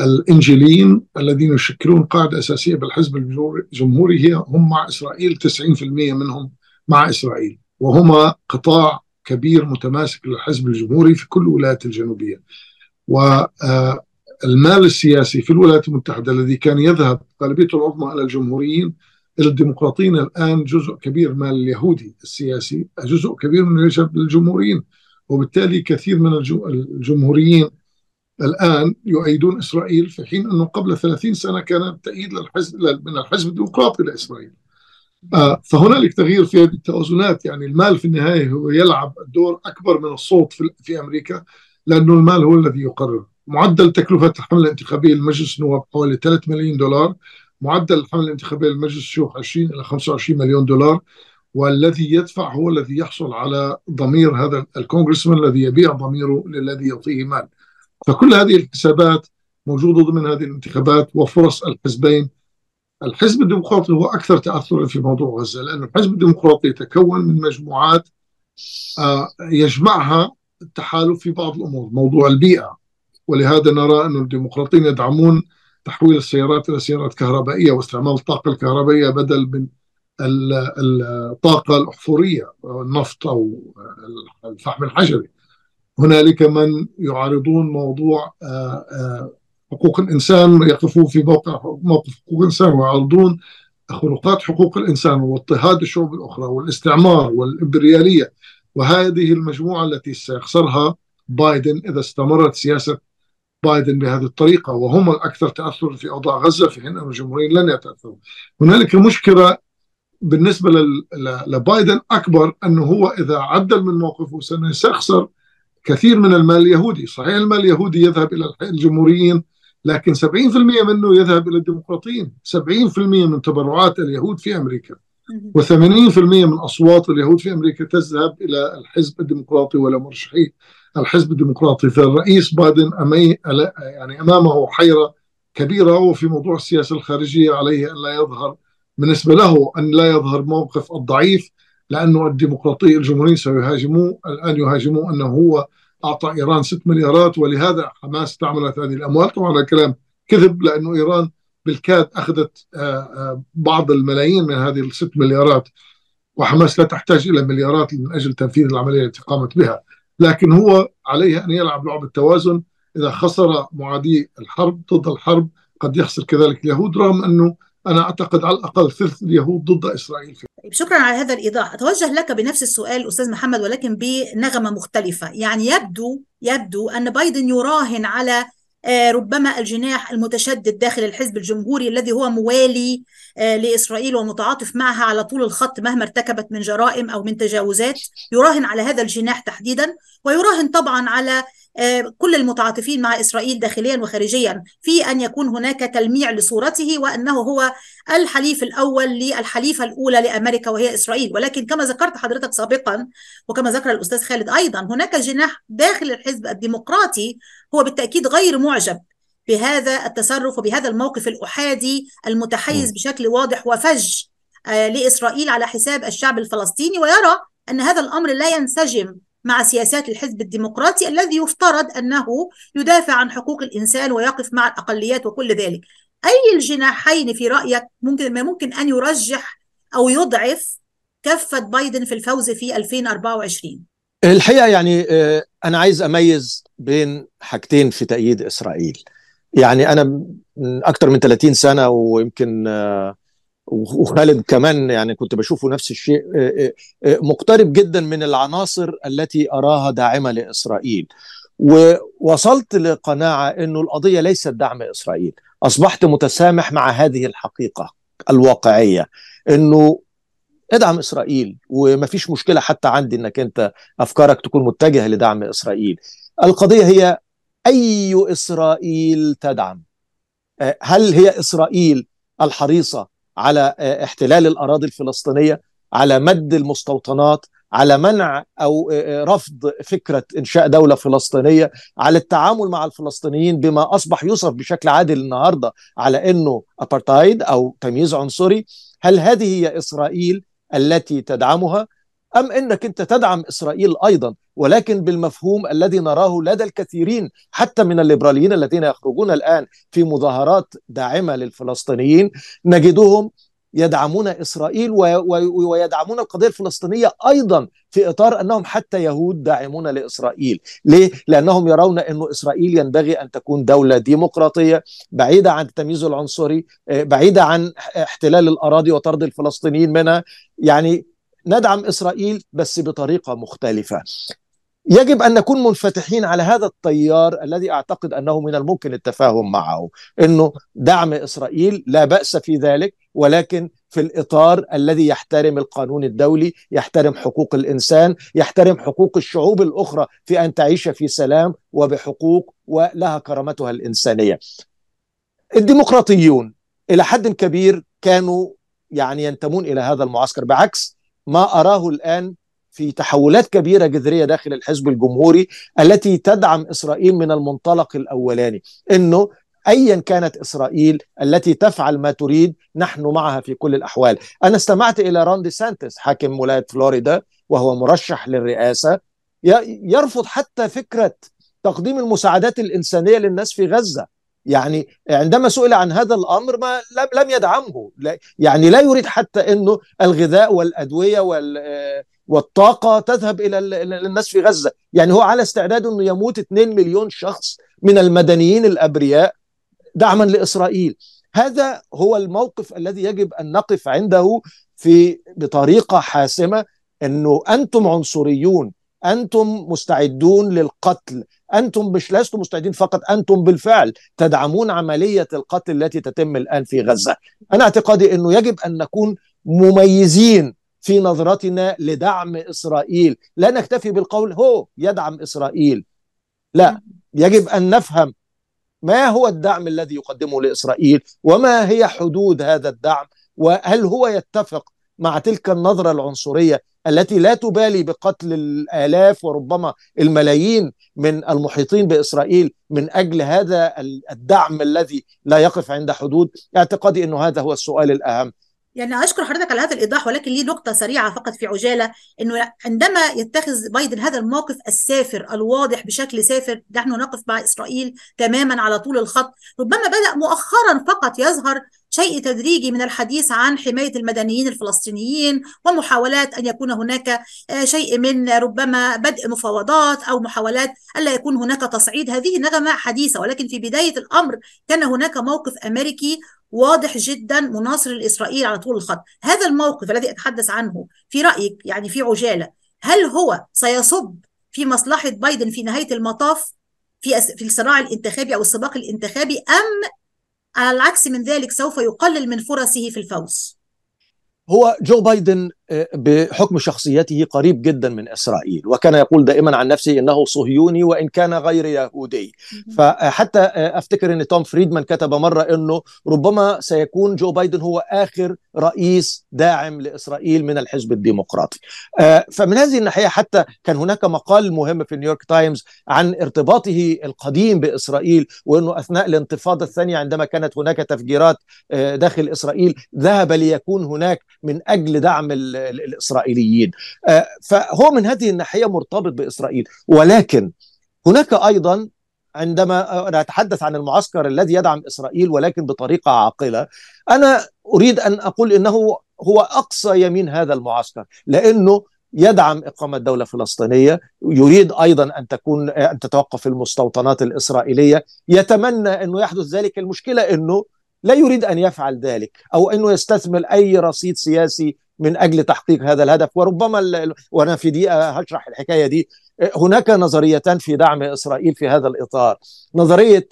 الإنجيليين الذين يشكلون قاعدة أساسية بالحزب الجمهوري هم مع إسرائيل، 90% منهم مع إسرائيل، وهما قطاع كبير متماسك للحزب الجمهوري في كل الولايات الجنوبية. والمال السياسي في الولايات المتحدة الذي كان يذهب غالبيته العظمى إلى الجمهوريين الديمقراطيين، الآن جزء كبير مال اليهودي السياسي، جزء كبير من الجمهوريين، وبالتالي كثير من الجمهوريين الآن يؤيدون إسرائيل، في حين أنه قبل 30 سنة كان التأييد من الحزب الديمقراطي لإسرائيل. فهنالك تغيير في هذه التوازنات. يعني المال في النهاية هو يلعب الدور أكبر من الصوت في أمريكا، لأنه المال هو الذي يقرر. معدل تكلفة الحملة الانتخابية لمجلس النواب حوالي 3 مليون دولار، معدل الحملة الانتخابية لمجلس الشيوخ 20 إلى 25 مليون دولار، والذي يدفع هو الذي يحصل على ضمير هذا الكونغرسمان الذي يبيع ضميره للذي يعطيه مال. فكل هذه الحسابات موجودة ضمن هذه الانتخابات وفرص الحزبين. الحزب الديمقراطي هو أكثر تأثرا في موضوع غزة، لأن الحزب الديمقراطي يتكون من مجموعات يجمعها التحالف في بعض الأمور، موضوع البيئة، ولهذا نرى أن الديمقراطيين يدعمون تحويل السيارات إلى سيارات كهربائية واستعمال الطاقة الكهربائية بدل من الطاقة الأحفورية، النفط أو الفحم الحجري. هنالك من يعارضون موضوع حقوق الإنسان، يقفون في موقف حقوق الإنسان ويعارضون خروقات حقوق الإنسان واضطهاد الشعوب الأخرى والاستعمار والإمبريالية. وهذه المجموعة التي سيخسرها بايدن إذا استمرت سياسة بايدن بهذه الطريقة، وهم الأكثر تأثر في أوضاع غزة، في حين أن الجمهوريين لن يتأثروا. هنالك مشكلة بالنسبة لبايدن أكبر، أنه هو إذا عدل من موقفه سيخسر كثير من المال اليهودي. صحيح المال اليهودي يذهب إلى الجمهوريين، لكن 70% منه يذهب إلى الديمقراطيين. 70% من تبرعات اليهود في أمريكا و80% من أصوات اليهود في أمريكا تذهب إلى الحزب الديمقراطي ولا مرشحي الحزب الديمقراطي. فالرئيس بايدن يعني أمامه حيرة كبيرة، وفي موضوع السياسة الخارجية عليه أن لا يظهر، بالنسبة له أن لا يظهر موقف الضعيف، لأنه الديمقراطية الجمهوريين سيهاجموه الآن، يهاجموه أنه هو أعطى إيران 6 مليارات ولهذا حماس استعملت هذه الأموال. طبعا كلام كذب، لأنه إيران بالكاد أخذت بعض الملايين من هذه 6 مليارات، وحماس لا تحتاج إلى مليارات من أجل تنفيذ العملية التي قامت بها. لكن هو عليه أن يلعب لعب التوازن، إذا خسر معادي الحرب ضد الحرب قد يخسر كذلك اليهود، رغم أنه أنا أعتقد على الأقل ثلث اليهود ضد إسرائيل. شكرا على هذا الإيضاح. أتوجه لك بنفس السؤال أستاذ محمد، ولكن بنغمة مختلفة. يعني يبدو أن بايدن يراهن على ربما الجناح المتشدد داخل الحزب الجمهوري الذي هو موالي لإسرائيل ومتعاطف معها على طول الخط مهما ارتكبت من جرائم أو من تجاوزات. يراهن على هذا الجناح تحديدا، ويراهن طبعا على كل المتعاطفين مع إسرائيل داخليا وخارجيا في أن يكون هناك تلميع لصورته، وأنه هو الحليف الأول للحليفة الأولى لأمريكا وهي إسرائيل. ولكن كما ذكرت حضرتك سابقا، وكما ذكر الأستاذ خالد أيضا، هناك جناح داخل الحزب الديمقراطي هو بالتأكيد غير معجب بهذا التصرف وبهذا الموقف الأحادي المتحيز بشكل واضح وفج لإسرائيل على حساب الشعب الفلسطيني، ويرى أن هذا الأمر لا ينسجم مع سياسات الحزب الديمقراطي الذي يفترض أنه يدافع عن حقوق الإنسان ويقف مع الأقليات وكل ذلك. أي الجناحين في رأيك ممكن أن يرجح أو يضعف كفة بايدن في الفوز في 2024؟ الحقيقة يعني أنا عايز أميز بين حاجتين في تأييد إسرائيل. يعني أنا أكتر من 30 سنة ويمكن وخالد كمان يعني كنت بشوفه نفس الشيء، مقترب جدا من العناصر التي أراها داعمة لإسرائيل، ووصلت لقناعة أنه القضية ليست دعم إسرائيل. أصبحت متسامح مع هذه الحقيقة الواقعية أنه ادعم إسرائيل ومفيش مشكلة حتى عندي أنك أنت أفكارك تكون متجهة لدعم إسرائيل. القضية هي أي إسرائيل تدعم؟ هل هي إسرائيل الحريصة على احتلال الأراضي الفلسطينية، على مد المستوطنات، على منع أو رفض فكرة إنشاء دولة فلسطينية، على التعامل مع الفلسطينيين بما أصبح يوصف بشكل عادل النهاردة على أنه أبارتايد أو تمييز عنصري؟ هل هذه هي إسرائيل التي تدعمها، أم أنك أنت تدعم إسرائيل أيضا ولكن بالمفهوم الذي نراه لدى الكثيرين حتى من الليبراليين الذين يخرجون الآن في مظاهرات داعمة للفلسطينيين؟ نجدهم يدعمون إسرائيل ويدعمون القضية الفلسطينية أيضا في إطار أنهم حتى يهود داعمون لإسرائيل. ليه؟ لأنهم يرون أن إسرائيل ينبغي أن تكون دولة ديمقراطية بعيدة عن التمييز العنصري، بعيدة عن احتلال الأراضي وطرد الفلسطينيين منها. يعني ندعم إسرائيل بس بطريقة مختلفة. يجب أن نكون منفتحين على هذا التيار الذي أعتقد أنه من الممكن التفاهم معه، أنه دعم إسرائيل لا بأس في ذلك، ولكن في الإطار الذي يحترم القانون الدولي، يحترم حقوق الإنسان، يحترم حقوق الشعوب الأخرى في أن تعيش في سلام وبحقوق ولها كرامتها الإنسانية. الديمقراطيون إلى حد كبير كانوا يعني ينتمون إلى هذا المعسكر، بعكس ما أراه الآن في تحولات كبيرة جذرية داخل الحزب الجمهوري التي تدعم إسرائيل من المنطلق الأولاني، إنه أيا كانت إسرائيل التي تفعل ما تريد نحن معها في كل الأحوال. أنا استمعت إلى رون ديسانتس حاكم ولاية فلوريدا وهو مرشح للرئاسة، يرفض حتى فكرة تقديم المساعدات الإنسانية للناس في غزة، يعني عندما سئل عن هذا الأمر ما لم يدعمه، يعني لا يريد حتى أنه الغذاء والأدوية والطاقة تذهب إلى الناس في غزة. يعني هو على استعداد أنه يموت 2 مليون شخص من المدنيين الأبرياء دعما لإسرائيل. هذا هو الموقف الذي يجب أن نقف عنده بطريقة حاسمة، أنه أنتم عنصريون، أنتم مستعدون للقتل، أنتم مش لستم مستعدين فقط، أنتم بالفعل تدعمون عملية القتل التي تتم الآن في غزة. أنا اعتقادي أنه يجب أن نكون مميزين في نظرتنا لدعم إسرائيل، لا نكتفي بالقول هو يدعم إسرائيل، لا، يجب أن نفهم ما هو الدعم الذي يقدمه لإسرائيل وما هي حدود هذا الدعم، وهل هو يتفق مع تلك النظرة العنصرية التي لا تبالي بقتل الآلاف وربما الملايين من المحيطين بإسرائيل من أجل هذا الدعم الذي لا يقف عند حدود. اعتقادي أنه هذا هو السؤال الأهم. يعني أشكر حضرتك على هذا الإيضاح، ولكن لي نقطة سريعة فقط في عجالة، أنه عندما يتخذ بايدن هذا الموقف السافر الواضح بشكل سافر، نحن نقف مع إسرائيل تماما على طول الخط، ربما بدأ مؤخرا فقط يظهر شيء تدريجي من الحديث عن حماية المدنيين الفلسطينيين، ومحاولات أن يكون هناك شيء من ربما بدء مفاوضات أو محاولات ألا يكون هناك تصعيد. هذه نغمة حديثة، ولكن في بداية الأمر كان هناك موقف أمريكي واضح جدا مناصر لإسرائيل على طول الخط. هذا الموقف الذي أتحدث عنه في رأيك يعني في عجالة، هل هو سيصب في مصلحة بايدن في نهاية المطاف في الصراع الانتخابي أو السباق الانتخابي، أم على العكس من ذلك سوف يقلل من فرصه في الفوز؟ هو جو بايدن بحكم شخصيته قريب جدا من إسرائيل، وكان يقول دائما عن نفسه إنه صهيوني وإن كان غير يهودي. فحتى أفتكر أن توم فريدمان كتب مرة أنه ربما سيكون جو بايدن هو آخر رئيس داعم لإسرائيل من الحزب الديمقراطي. فمن هذه الناحية حتى كان هناك مقال مهم في نيويورك تايمز عن ارتباطه القديم بإسرائيل، وأنه أثناء الانتفاضة الثانية عندما كانت هناك تفجيرات داخل إسرائيل ذهب ليكون هناك من أجل دعم الإسرائيليين. فهو من هذه الناحية مرتبط بإسرائيل. ولكن هناك أيضا عندما نتحدث عن المعسكر الذي يدعم إسرائيل ولكن بطريقة عاقلة، أنا أريد أن أقول إنه هو أقصى يمين هذا المعسكر، لأنه يدعم إقامة دولة فلسطينية، يريد أيضا أن تتوقف المستوطنات الإسرائيلية، يتمنى أنه يحدث ذلك. المشكلة أنه لا يريد أن يفعل ذلك أو أنه يستثمر أي رصيد سياسي من أجل تحقيق هذا الهدف. وربما وأنا في دقيقة هشرح الحكاية دي، هناك نظريتان في دعم إسرائيل في هذا الإطار. نظرية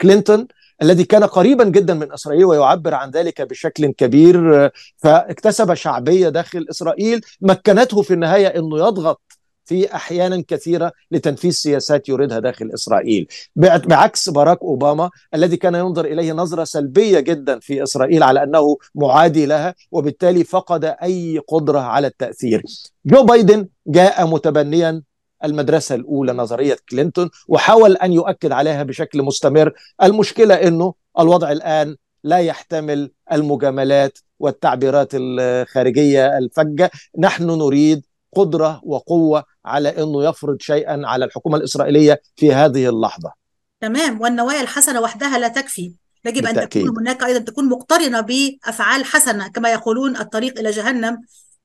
كلينتون الذي كان قريبا جدا من إسرائيل ويعبر عن ذلك بشكل كبير، فاكتسب شعبية داخل إسرائيل مكنته في النهاية أنه يضغط في أحيانا كثيرة لتنفيذ سياسات يريدها داخل إسرائيل، بعكس باراك أوباما الذي كان ينظر إليه نظرة سلبية جدا في إسرائيل على أنه معادي لها، وبالتالي فقد أي قدرة على التأثير. جو بايدن جاء متبنيا المدرسة الأولى، نظرية كلينتون، وحاول أن يؤكد عليها بشكل مستمر. المشكلة أنه الوضع الآن لا يحتمل المجاملات والتعبيرات الخارجية الفجة. نحن نريد قدرة وقوة على أنه يفرض شيئا على الحكومة الإسرائيلية في هذه اللحظة. تمام، والنوايا الحسنة وحدها لا تكفي، يجب بالتأكيد. أن تكون هناك أيضا تكون مقترنة بأفعال حسنة، كما يقولون الطريق إلى جهنم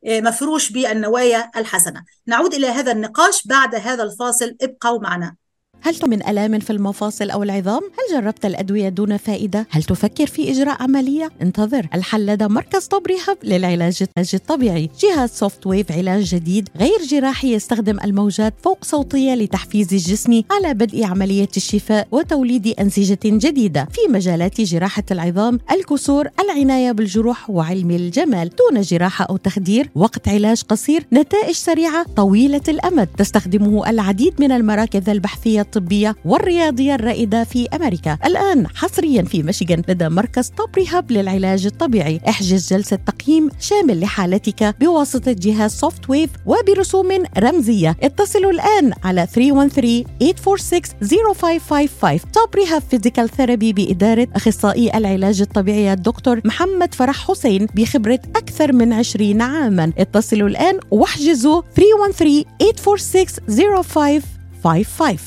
مفروش بالنوايا الحسنة. نعود إلى هذا النقاش بعد هذا الفاصل، ابقوا معنا. هل من ألام في المفاصل أو العظام؟ هل جربت الأدوية دون فائدة؟ هل تفكر في إجراء عملية؟ انتظر، الحل لدى مركز طب ريهاب للعلاج الطبيعي. جهاز سوفت ويف علاج جديد غير جراحي يستخدم الموجات فوق صوتية لتحفيز الجسم على بدء عملية الشفاء وتوليد أنسجة جديدة في مجالات جراحة العظام، الكسور، العناية بالجروح وعلم الجمال، دون جراحة أو تخدير، وقت علاج قصير، نتائج سريعة طويلة الأمد. تستخدمه العديد من المراكز البحثية الطبية والرياضية الرائدة في أمريكا. الآن حصريا في ميشيغان لدى مركز طب ريهاب للعلاج الطبيعي. احجز جلسة تقييم شامل لحالتك بواسطة جهاز سوفت ويف وبرسوم رمزية. اتصلوا الآن على 313-846-0555. طب ريهاب فيزيكال ثيرابي بإدارة أخصائي العلاج الطبيعي الدكتور محمد فرح حسين بخبرة أكثر من 20 عاما. اتصلوا الآن واحجزوا 313-846-0555.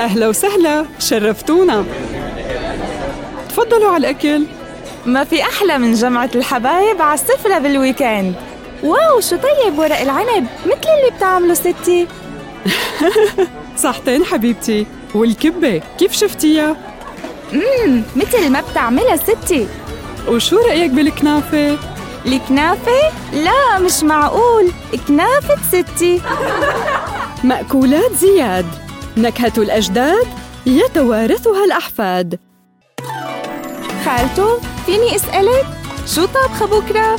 أهلا وسهلا، شرفتونا. تفضلوا على الأكل. ما في أحلى من جمعة الحبايب على السفرة بالويكند. واو، شو طيب ورق العنب، مثل اللي بتعمله ستي. صحتين حبيبتي. والكبة كيف شفتيها؟ مثل ما بتعملها ستي. وشو رأيك بالكنافة؟ الكنافة؟ لا مش معقول، كنافة ستي. مأكولات زياد، نكهة الأجداد يتوارثها الأحفاد. خالتو، فيني أسألك شو طابخة بكرة؟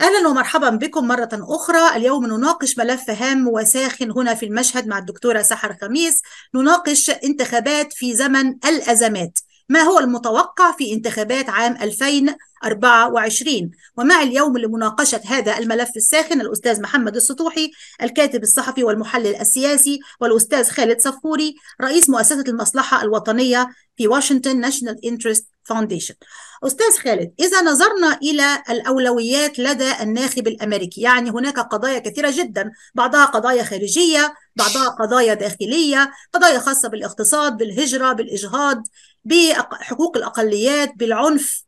أهلاً ومرحباً بكم مرة أخرى. اليوم نناقش ملف هام وساخن هنا في المشهد مع الدكتورة سحر خميس. نناقش انتخابات في زمن الأزمات، ما هو المتوقع في انتخابات عام 2024. ومع اليوم لمناقشة هذا الملف الساخن الأستاذ محمد السطوحي، الكاتب الصحفي والمحلل السياسي، والأستاذ خالد صفوري، رئيس مؤسسة المصلحة الوطنية في واشنطن National Interest Foundation. أستاذ خالد، إذا نظرنا إلى الأولويات لدى الناخب الأمريكي، يعني هناك قضايا كثيرة جدا، بعضها قضايا خارجية، بعضها قضايا داخلية، قضايا خاصة بالاقتصاد، بالهجرة، بالإجهاض، بحقوق الأقليات، بالعنف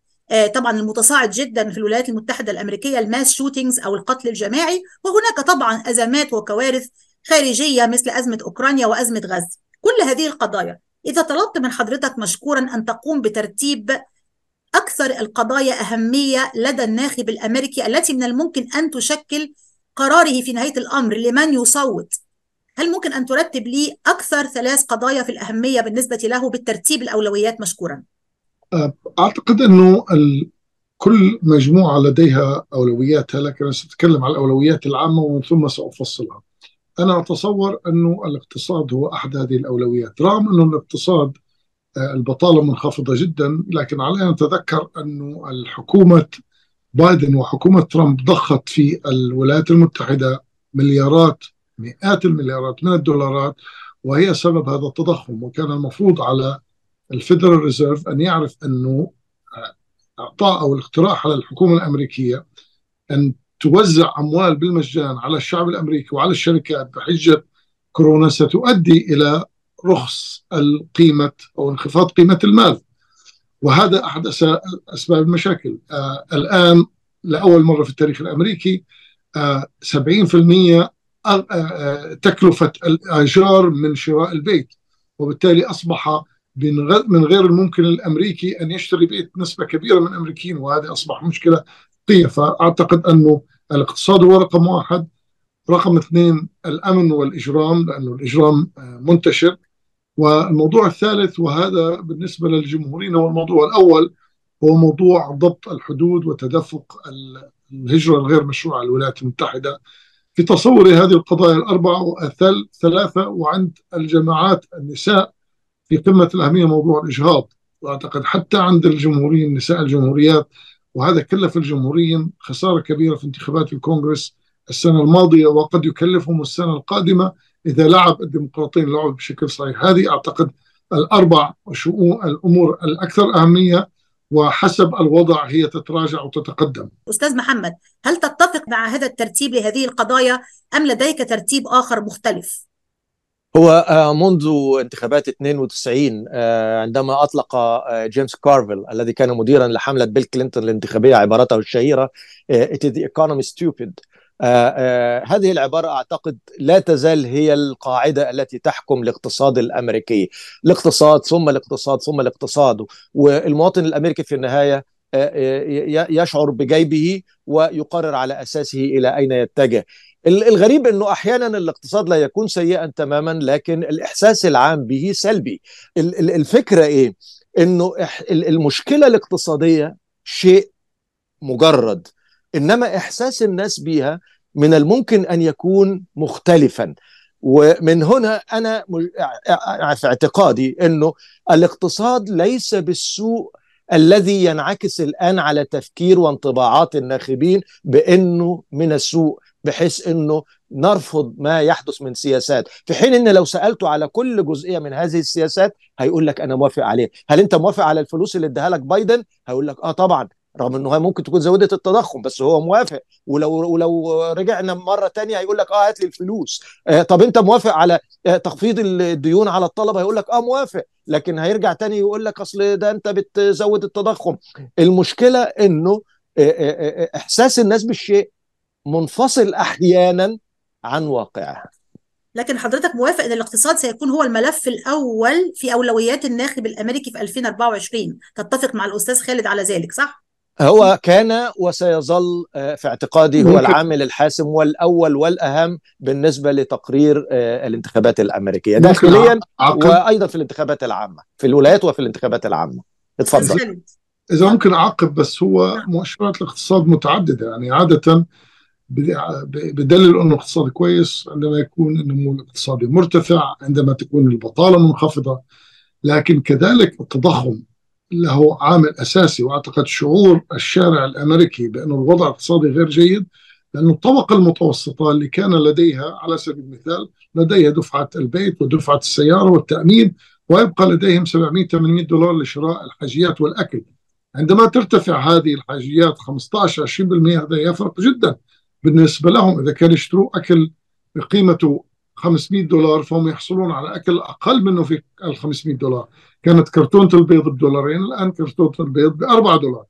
طبعا المتصاعد جدا في الولايات المتحدة الأمريكية، الماس شوتينجز أو القتل الجماعي، وهناك طبعا أزمات وكوارث خارجية مثل أزمة أوكرانيا وأزمة غزة. كل هذه القضايا، إذا طلبت من حضرتك مشكورا أن تقوم بترتيب أكثر القضايا أهمية لدى الناخب الأمريكي التي من الممكن أن تشكل قراره في نهاية الأمر لمن يصوت، هل ممكن أن ترتب لي أكثر ثلاث قضايا في الأهمية بالنسبة له بالترتيب الأولويات مشكورا؟ أعتقد أنه كل مجموعة لديها أولوياتها، لكن سأتكلم على الأولويات العامة ومن ثم سأفصلها. أنا أتصور أنه الاقتصاد هو أحد هذه الأولويات، رغم أنه الاقتصاد البطالة منخفضة جدا، لكن علينا نتذكر أنه الحكومة بايدن وحكومة ترامب ضخت في الولايات المتحدة مليارات، مئات المليارات من الدولارات، وهي سبب هذا التضخم. وكان المفروض على الفيدرال ريزيرف أن يعرف أنه إعطاء أو الاقتراح على الحكومة الأمريكية أن توزع أموال بالمجان على الشعب الأمريكي وعلى الشركات بحجة كورونا ستؤدي إلى رخص القيمة أو انخفاض قيمة المال، وهذا أحد أسباب المشاكل. الآن لأول مرة في التاريخ الأمريكي 70% تكلفة الأجار من شراء البيت، وبالتالي أصبح من غير الممكن الأمريكي أن يشتري بيت نسبة كبيرة من الأمريكيين، وهذا أصبح مشكلة. فأعتقد أنه الاقتصاد هو رقم واحد. رقم اثنين الأمن والإجرام، لأنه الإجرام منتشر. والموضوع الثالث، وهذا بالنسبة للجمهوريين هو الموضوع الأول، هو موضوع ضبط الحدود وتدفق الهجرة الغير مشروعة للولايات المتحدة. في تصوري هذه القضايا الأربعة والثلاثة، وعند الجماعات النساء في قمة الأهمية موضوع الإجهاض، وأعتقد حتى عند الجمهوريين نساء الجمهوريات، وهذا كلف الجمهوريين خسارة كبيرة في انتخابات الكونغرس السنة الماضية، وقد يكلفهم السنة القادمة إذا لعب الديمقراطيين لعب بشكل صحيح. هذه أعتقد الأربع شؤون الأمور الأكثر أهمية، وحسب الوضع هي تتراجع وتتقدم. أستاذ محمد، هل تتفق مع هذا الترتيب لهذه القضايا أم لديك ترتيب آخر مختلف؟ هو منذ انتخابات 92 عندما أطلق جيمس كارفيل الذي كان مديرا لحملة بيل كلينتون الانتخابية عبارته الشهيرة It is the economy stupid. هذه العبارة أعتقد لا تزال هي القاعدة التي تحكم الاقتصاد الأمريكي، الاقتصاد ثم الاقتصاد ثم الاقتصاد. والمواطن الأمريكي في النهاية يشعر بجيبه ويقرر على أساسه إلى أين يتجه. الغريب أنه أحيانا الاقتصاد لا يكون سيئا تماما، لكن الإحساس العام به سلبي. الفكرة إيه؟ أنه المشكلة الاقتصادية شيء مجرد، إنما إحساس الناس بها من الممكن أن يكون مختلفا. ومن هنا أنا في اعتقادي أنه الاقتصاد ليس بالسوء الذي ينعكس الآن على تفكير وانطباعات الناخبين بأنه من السوء، بحيث أنه نرفض ما يحدث من سياسات، في حين أن لو سألته على كل جزئية من هذه السياسات هيقول لك أنا موافق عليه. هل أنت موافق على الفلوس اللي ادها لك بايدن؟ هيقول لك آه طبعا. رغم انه ممكن تكون زودت التضخم، بس هو موافق. ولو رجعنا مره تانية هيقول لك هات لي الفلوس. طب انت موافق على تخفيض الديون على الطلبه؟ هيقول لك موافق، لكن هيرجع تاني يقول لك اصل ده انت بتزود التضخم. المشكله انه احساس الناس بالشيء منفصل احيانا عن واقعها. لكن حضرتك موافق ان الاقتصاد سيكون هو الملف الاول في اولويات الناخب الامريكي في 2024، تتفق مع الاستاذ خالد على ذلك صح؟ هو كان وسيظل في اعتقادي هو العامل الحاسم والاول والاهم بالنسبه لتقرير الانتخابات الامريكيه داخليا وايضا في الانتخابات العامه في الولايات وفي الانتخابات العامه. اتفضل. اذا ممكن اعقب، بس هو مؤشرات الاقتصاد متعدده، يعني عاده بدليل أن الاقتصاد كويس عندما يكون النمو الاقتصادي مرتفع، عندما تكون البطالة منخفضة، لكن كذلك التضخم له عامل أساسي. وأعتقد شعور الشارع الأمريكي بأن الوضع الاقتصادي غير جيد لأن الطبقة المتوسطة اللي كان لديها على سبيل المثال لديها دفعة البيت ودفعة السيارة والتأمين ويبقى لديهم $700-800 لشراء الحاجيات والأكل، عندما ترتفع هذه الحاجيات 15-20% هذا يفرق جدا بالنسبة لهم. إذا كانوا يشتروا أكل بقيمته $500 فهم يحصلون على أكل أقل منه في $500. كانت كرتونة البيض $2، الآن كرتونة البيض $4.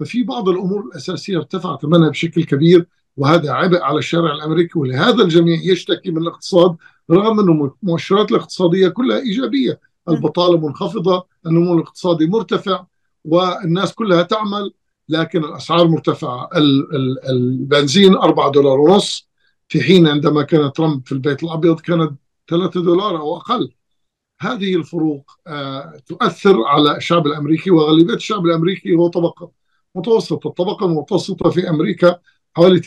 ففي بعض الأمور الأساسية ارتفع ثمنها بشكل كبير، وهذا عبء على الشارع الأمريكي، ولهذا الجميع يشتكي من الاقتصاد رغم أنه المؤشرات الاقتصادية كلها إيجابية. البطالة منخفضة، النمو الاقتصادي مرتفع، والناس كلها تعمل، لكن الأسعار مرتفعة. البنزين $4.5 في حين عندما كان ترامب في البيت الأبيض كانت $3 أو أقل. هذه الفروق تؤثر على الشعب الأمريكي، وغالبية الشعب الأمريكي هو طبقة متوسطة. الطبقة المتوسطة في أمريكا حوالي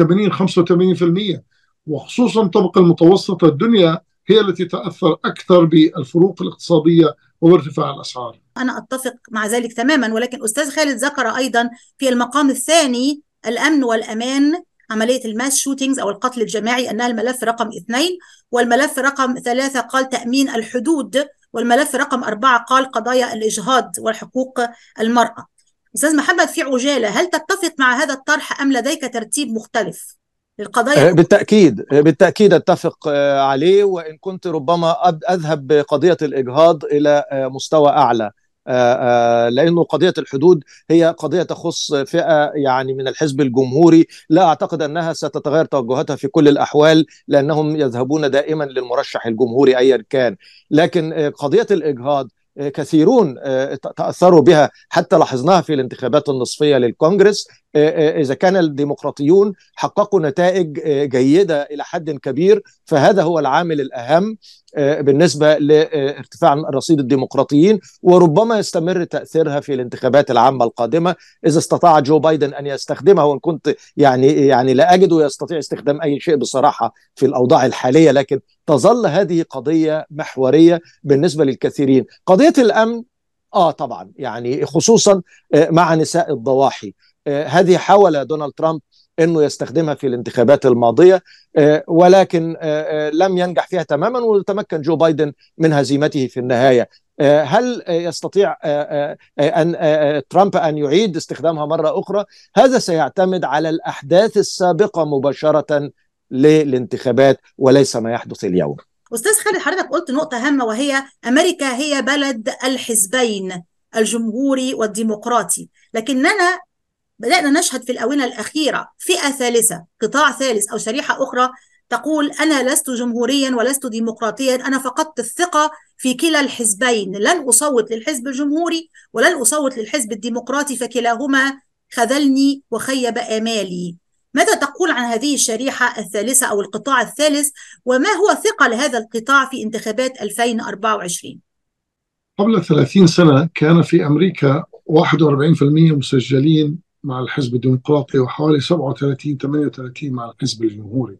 80-85%، وخصوصا الطبقة المتوسطة الدنيا هي التي تأثر أكثر بالفروق الاقتصادية وارتفاع الأسعار. أنا أتفق مع ذلك تماما، ولكن أستاذ خالد ذكر أيضا في المقام الثاني الأمن والأمان، عملية الماس شوتينجز أو القتل الجماعي أنها الملف رقم 2، والملف رقم 3 قال تأمين الحدود، والملف رقم 4 قال قضايا الإجهاض والحقوق المرأة. أستاذ محمد، في عجالة، هل تتفق مع هذا الطرح أم لديك ترتيب مختلف؟ بالتأكيد أتفق عليه، وإن كنت ربما أذهب بقضية الإجهاض إلى مستوى أعلى، لأنه قضية الحدود هي قضية تخص فئة يعني من الحزب الجمهوري لا أعتقد أنها ستتغير توجهاتها في كل الأحوال، لأنهم يذهبون دائما للمرشح الجمهوري أيا كان. لكن قضية الإجهاض كثيرون تأثروا بها، حتى لاحظناها في الانتخابات النصفية للكونغرس. إذا كان الديمقراطيون حققوا نتائج جيدة إلى حد كبير، فهذا هو العامل الأهم بالنسبة لارتفاع رصيد الديمقراطيين، وربما يستمر تأثيرها في الانتخابات العامة القادمة إذا استطاع جو بايدن أن يستخدمها. وإن كنت يعني لا أجده يستطيع استخدام أي شيء بصراحة في الأوضاع الحالية، لكن تظل هذه قضية محورية بالنسبة للكثيرين. قضية الأمن طبعا، يعني خصوصا مع نساء الضواحي، هذه حاول دونالد ترامب أنه يستخدمها في الانتخابات الماضية، ولكن لم ينجح فيها تماما، وتمكن جو بايدن من هزيمته في النهاية. هل يستطيع أن ترامب أن يعيد استخدامها مرة أخرى؟ هذا سيعتمد على الأحداث السابقة مباشرة للانتخابات وليس ما يحدث اليوم. أستاذ خالد، حضرتك قلت نقطة هامة وهي أمريكا هي بلد الحزبين الجمهوري والديمقراطي، لكننا بدأنا نشهد في الآونة الأخيرة فئة ثالثة، قطاع ثالث أو شريحة أخرى تقول أنا لست جمهوريا ولست ديمقراطيا، أنا فقدت الثقة في كلا الحزبين، لن أصوت للحزب الجمهوري ولن أصوت للحزب الديمقراطي، فكلاهما خذلني وخيب آمالي. ماذا تقول عن هذه الشريحة الثالثة أو القطاع الثالث، وما هو ثقل هذا القطاع في انتخابات 2024؟ قبل 30 سنة كان في أمريكا 41% مسجلين مع الحزب الديمقراطي وحوالي 37-38 مع الحزب الجمهوري،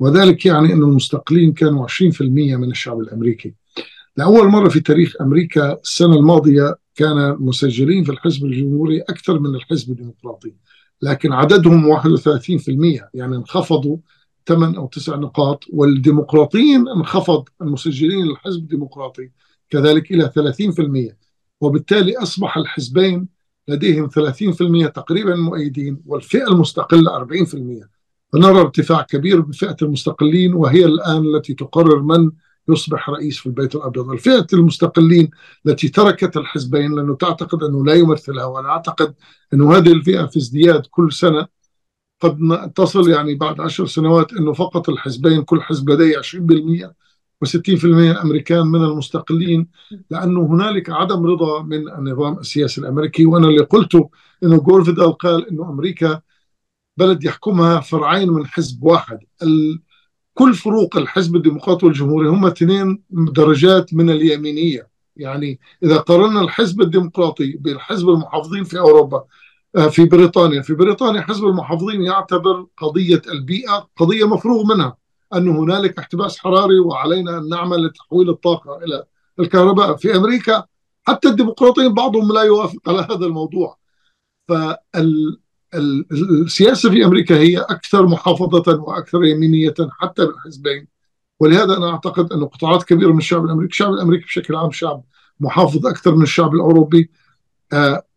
وذلك يعني أن المستقلين كانوا 20% من الشعب الأمريكي. لأول مرة في تاريخ أمريكا السنة الماضية كان المسجلين في الحزب الجمهوري أكثر من الحزب الديمقراطي، لكن عددهم 31%، يعني انخفضوا 8 أو 9 نقاط، والديمقراطيين انخفض المسجلين للحزب الديمقراطي كذلك إلى 30%، وبالتالي أصبح الحزبين لديهم 30% تقريبا مؤيدين والفئة المستقلة 40%، فنرى ارتفاع كبير بفئة المستقلين، وهي الآن التي تقرر من يصبح رئيس في البيت الأبيض. الفئة المستقلين التي تركت الحزبين لأنه تعتقد أنه لا يمثلها، وأنا أعتقد أنه هذه الفئة في ازدياد كل سنة، قد تصل يعني بعد 10 سنوات أنه فقط الحزبين كل حزب لديه 20% و60% الأمريكان من المستقلين، لأنه هنالك عدم رضا من النظام السياسي الأمريكي. وأنا اللي قلته أنه جور فيدال قال أنه أمريكا بلد يحكمها فرعين من حزب واحد، كل فروق الحزب الديمقراطي والجمهوري هم 2 درجات من اليمينية. يعني إذا قارنا الحزب الديمقراطي بالحزب المحافظين في أوروبا، في بريطانيا، حزب المحافظين يعتبر قضية البيئة قضية مفروغ منها، أن هنالك احتباس حراري وعلينا أن نعمل لتحويل الطاقة إلى الكهرباء. في أمريكا حتى الديمقراطيين بعضهم لا يوافق على هذا الموضوع. السياسة في أمريكا هي أكثر محافظة وأكثر يمينية حتى بالحزبين، ولهذا أنا أعتقد أن قطاعات كبيرة من الشعب الأمريكي، بشكل عام شعب محافظ أكثر من الشعب الأوروبي،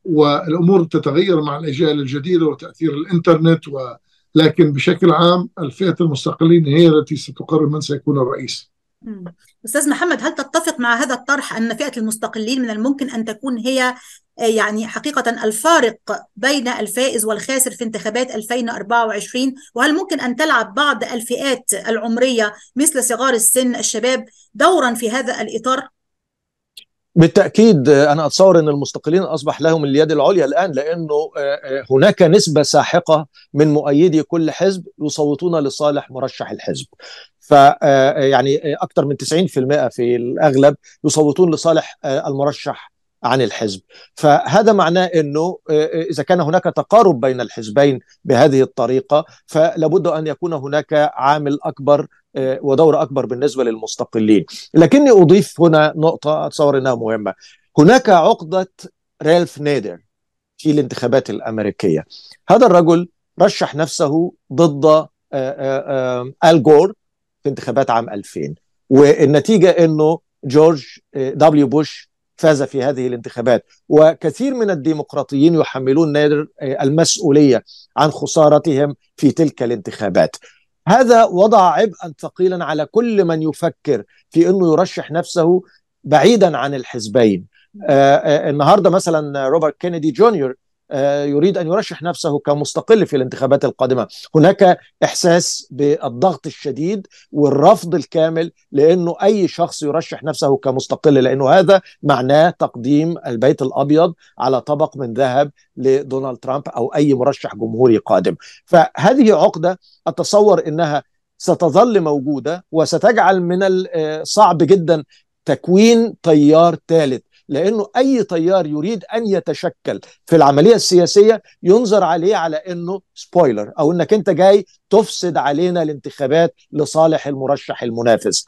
والأمور تتغير مع الأجيال الجديدة وتأثير الإنترنت، ولكن بشكل عام الفئة المستقلين هي التي ستقرر من سيكون الرئيس. أستاذ محمد، هل تتفق مع هذا الطرح أن فئة المستقلين من الممكن أن تكون هي يعني حقيقة الفارق بين الفائز والخاسر في انتخابات 2024؟ وهل ممكن أن تلعب بعض الفئات العمرية مثل صغار السن الشباب دورا في هذا الإطار؟ بالتأكيد، أنا أتصور أن المستقلين أصبح لهم اليد العليا الآن، لأنه هناك نسبة ساحقة من مؤيدي كل حزب يصوتون لصالح مرشح الحزب، فيعني أكثر من 90% في الأغلب يصوتون لصالح المرشح عن الحزب. فهذا معناه أنه إذا كان هناك تقارب بين الحزبين بهذه الطريقة، فلابد أن يكون هناك عامل أكبر ودور أكبر بالنسبة للمستقلين. لكني أضيف هنا نقطة أتصور أنها مهمة. هناك عقدة رالف نادر في الانتخابات الأمريكية. هذا الرجل رشح نفسه ضد آل جور في انتخابات عام 2000، والنتيجة أنه جورج دبليو بوش فاز في هذه الانتخابات، وكثير من الديمقراطيين يحملون نادر المسؤولية عن خسارتهم في تلك الانتخابات. هذا وضع عبئا ثقيلا على كل من يفكر في أنه يرشح نفسه بعيدا عن الحزبين. النهاردة مثلا روبرت كينيدي جونيور يريد أن يرشح نفسه كمستقل في الانتخابات القادمة. هناك إحساس بالضغط الشديد والرفض الكامل لأنه أي شخص يرشح نفسه كمستقل، لأنه هذا معناه تقديم البيت الأبيض على طبق من ذهب لدونالد ترامب أو أي مرشح جمهوري قادم. فهذه عقدة أتصور أنها ستظل موجودة، وستجعل من الصعب جدا تكوين تيار ثالث، لأنه أي تيار يريد أن يتشكل في العملية السياسية ينظر عليه على أنه سبويلر، أو أنك أنت جاي تفسد علينا الانتخابات لصالح المرشح المنافس.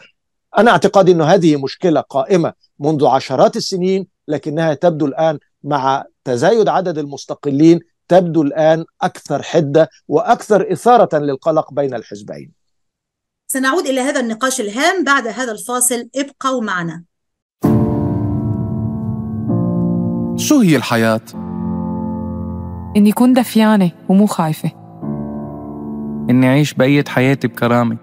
أنا اعتقادي أنه هذه مشكلة قائمة منذ عشرات السنين، لكنها تبدو الآن مع تزايد عدد المستقلين تبدو الآن أكثر حدة وأكثر إثارة للقلق بين الحزبين. سنعود إلى هذا النقاش الهام بعد هذا الفاصل، ابقوا معنا. شو هي الحياة؟ إني أكون دفيانة ومو خايفة، إني أعيش بقية حياتي بكرامة،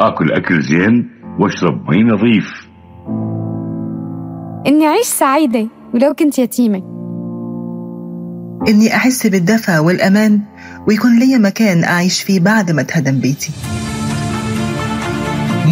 آكل أكل زين وأشرب مي نظيف، إني أعيش سعيدة ولو كنت يتيمة، إني أحس بالدفى والأمان ويكون لي مكان أعيش فيه بعد ما تهدم بيتي.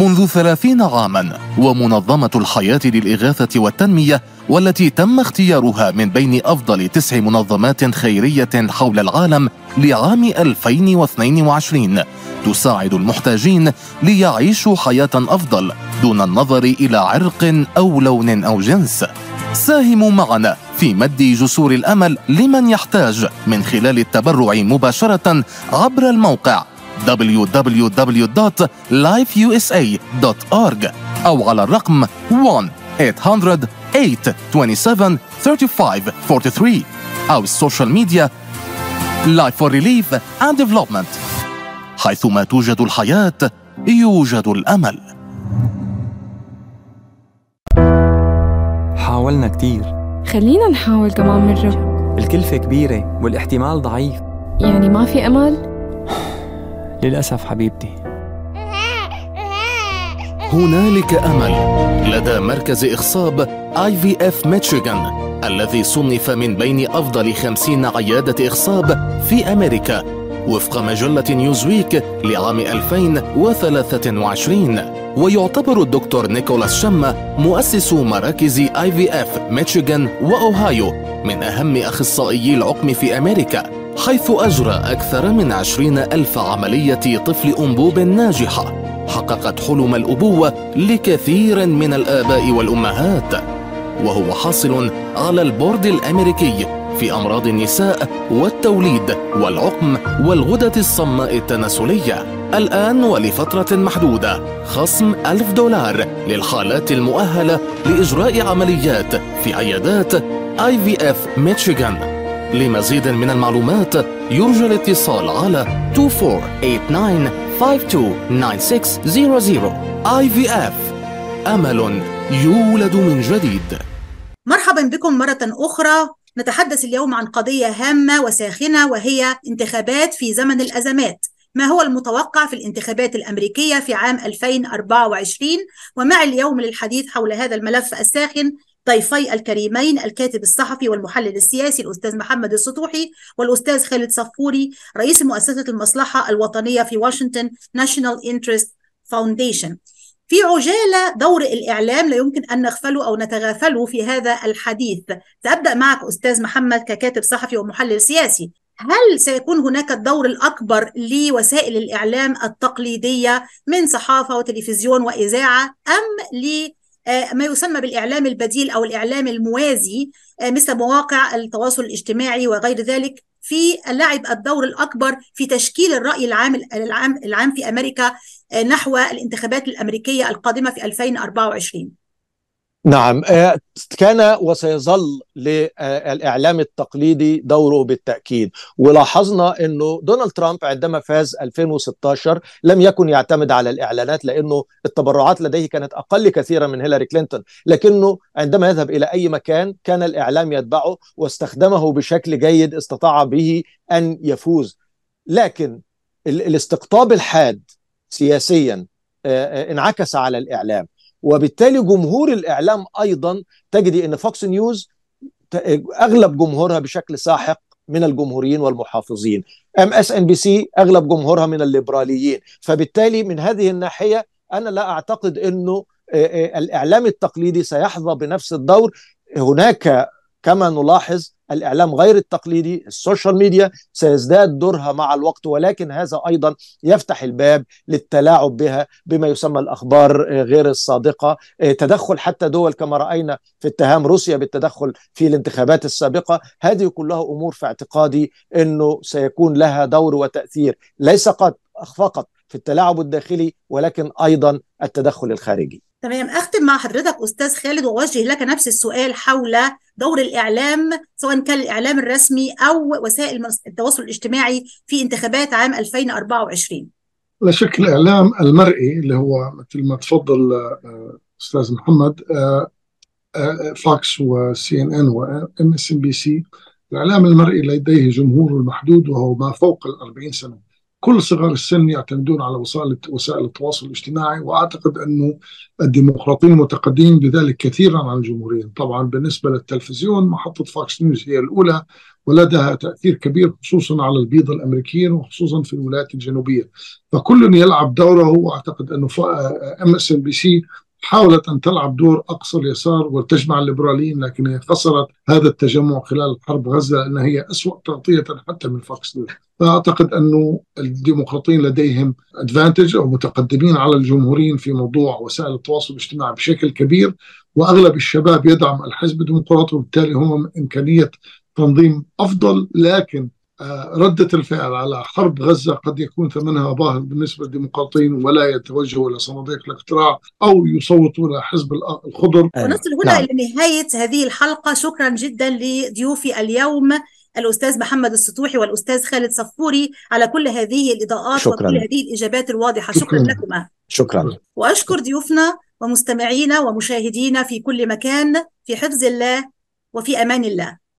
منذ 30 عاماً، ومنظمة الحياة للإغاثة والتنمية، والتي تم اختيارها من بين أفضل 9 منظمات خيرية حول العالم لعام 2022، تساعد المحتاجين ليعيشوا حياة أفضل دون النظر إلى عرق أو لون أو جنس. ساهموا معنا في مد جسور الأمل لمن يحتاج من خلال التبرع مباشرة عبر الموقع www.lifeusa.org أو على الرقم 1-800-827-3543 أو السوشيال ميديا Life for Relief and Development. حيثما توجد الحياة يوجد الأمل. حاولنا كتير، خلينا نحاول كمان مرة. الكلفة كبيرة والاحتمال ضعيف. يعني ما في أمل؟ للأسف حبيبتي. هنالك أمل لدى مركز إخصاب IVF ميشيغان الذي صنف من بين أفضل 50 عيادة إخصاب في أمريكا وفق مجلة نيوزويك لعام 2023. ويعتبر الدكتور نيكولاس شما مؤسس مراكز IVF ميشيغان وأوهايو من أهم أخصائيي العقم في أمريكا، حيث أجرى أكثر من 20,000 عملية طفل أنبوب ناجحة حققت حلم الأبوة لكثير من الآباء والأمهات، وهو حاصل على البورد الأمريكي في أمراض النساء والتوليد والعقم والغدة الصماء التناسلية. الآن ولفترة محدودة خصم $1,000 للحالات المؤهلة لإجراء عمليات في عيادات IVF ميشيغان. لمزيد من المعلومات يرجى الاتصال على 2489529600. IVF، أمل يولد من جديد. مرحبا بكم مرة أخرى. نتحدث اليوم عن قضية هامة وساخنة، وهي انتخابات في زمن الأزمات. ما هو المتوقع في الانتخابات الأمريكية في عام 2024؟ ومع اليوم للحديث حول هذا الملف الساخن ضيفي الكريمين الكاتب الصحفي والمحلل السياسي الأستاذ محمد السطوحي والأستاذ خالد صفوري رئيس مؤسسة المصلحة الوطنية في واشنطن National Interest Foundation. في عجالة دور الإعلام لا يمكن أن نغفله أو نتغافله في هذا الحديث. سأبدأ معك أستاذ محمد ككاتب صحفي ومحلل سياسي، هل سيكون هناك الدور الأكبر لوسائل الإعلام التقليدية من صحافة وتلفزيون وإذاعة أم ل ما يسمى بالإعلام البديل أو الإعلام الموازي مثل مواقع التواصل الاجتماعي وغير ذلك في لعب الدور الأكبر في تشكيل الرأي العام في أمريكا نحو الانتخابات الأمريكية القادمة في 2024؟ نعم، كان وسيظل للإعلام التقليدي دوره بالتأكيد. ولاحظنا أنه دونالد ترامب عندما فاز 2016 لم يكن يعتمد على الإعلانات لأنه التبرعات لديه كانت أقل كثيرا من هيلاري كلينتون، لكنه عندما يذهب إلى أي مكان كان الإعلام يتبعه واستخدمه بشكل جيد، استطاع به أن يفوز. لكن الاستقطاب الحاد سياسيا انعكس على الإعلام، وبالتالي جمهور الإعلام أيضا تجدي أن فوكس نيوز أغلب جمهورها بشكل ساحق من الجمهوريين والمحافظين، MSNBC أغلب جمهورها من الليبراليين. فبالتالي من هذه الناحية أنا لا أعتقد أنه الإعلام التقليدي سيحظى بنفس الدور. هناك كما نلاحظ الإعلام غير التقليدي، السوشيال ميديا سيزداد دورها مع الوقت، ولكن هذا أيضا يفتح الباب للتلاعب بها بما يسمى الأخبار غير الصادقة، تدخل حتى دول كما رأينا في اتهام روسيا بالتدخل في الانتخابات السابقة. هذه كلها أمور في اعتقادي أنه سيكون لها دور وتأثير، ليس قد فقط في التلاعب الداخلي ولكن أيضا التدخل الخارجي. تمام، أختم مع حضرتك أستاذ خالد ووجه لك نفس السؤال حول دور الإعلام سواء كان الإعلام الرسمي أو وسائل التواصل الاجتماعي في انتخابات عام 2024. لا شك الإعلام المرئي اللي هو مثل ما تفضل أستاذ محمد فوكس وCNN وMSNBC، الإعلام المرئي لديه جمهوره المحدود وهو ما فوق 40 سنة. كل صغار السن يعتمدون على وسائل التواصل الاجتماعي، وأعتقد أنه الديمقراطيين متقدمين بذلك كثيرا عن الجمهوريين. طبعا بالنسبة للتلفزيون محطة فوكس نيوز هي الأولى ولدها تأثير كبير خصوصا على البيض الأمريكيين وخصوصا في الولايات الجنوبية، فكل يلعب دوره. وأعتقد أنه MSNBC حاولت أن تلعب دور أقصى اليسار وتجمع الليبراليين، لكن هي خسرت هذا التجمع خلال حرب غزة لأن هي أسوأ تغطية حتى من فوكس نيوز. فأعتقد أنه الديمقراطيين لديهم أدفانتج أو متقدمين على الجمهوريين في موضوع وسائل التواصل الاجتماعي بشكل كبير، وأغلب الشباب يدعم الحزب الديمقراطي وبالتالي هم إمكانية تنظيم أفضل. لكن ردة الفعل على حرب غزة قد يكون ثمنها باهظ بالنسبة للديمقراطيين ولا يتوجهوا إلى صناديق الاقتراع أو يصوتوا لحزب الخضر. ونصل هنا لنهاية هذه الحلقة. شكرا جدا لضيوفي اليوم الأستاذ محمد السطوحي والأستاذ خالد صفوري على كل هذه الإضاءات شكراً. وكل هذه الإجابات الواضحة. شكرا لكما. شكرا. وأشكر ضيوفنا ومستمعينا ومشاهدينا في كل مكان. في حفظ الله وفي أمان الله.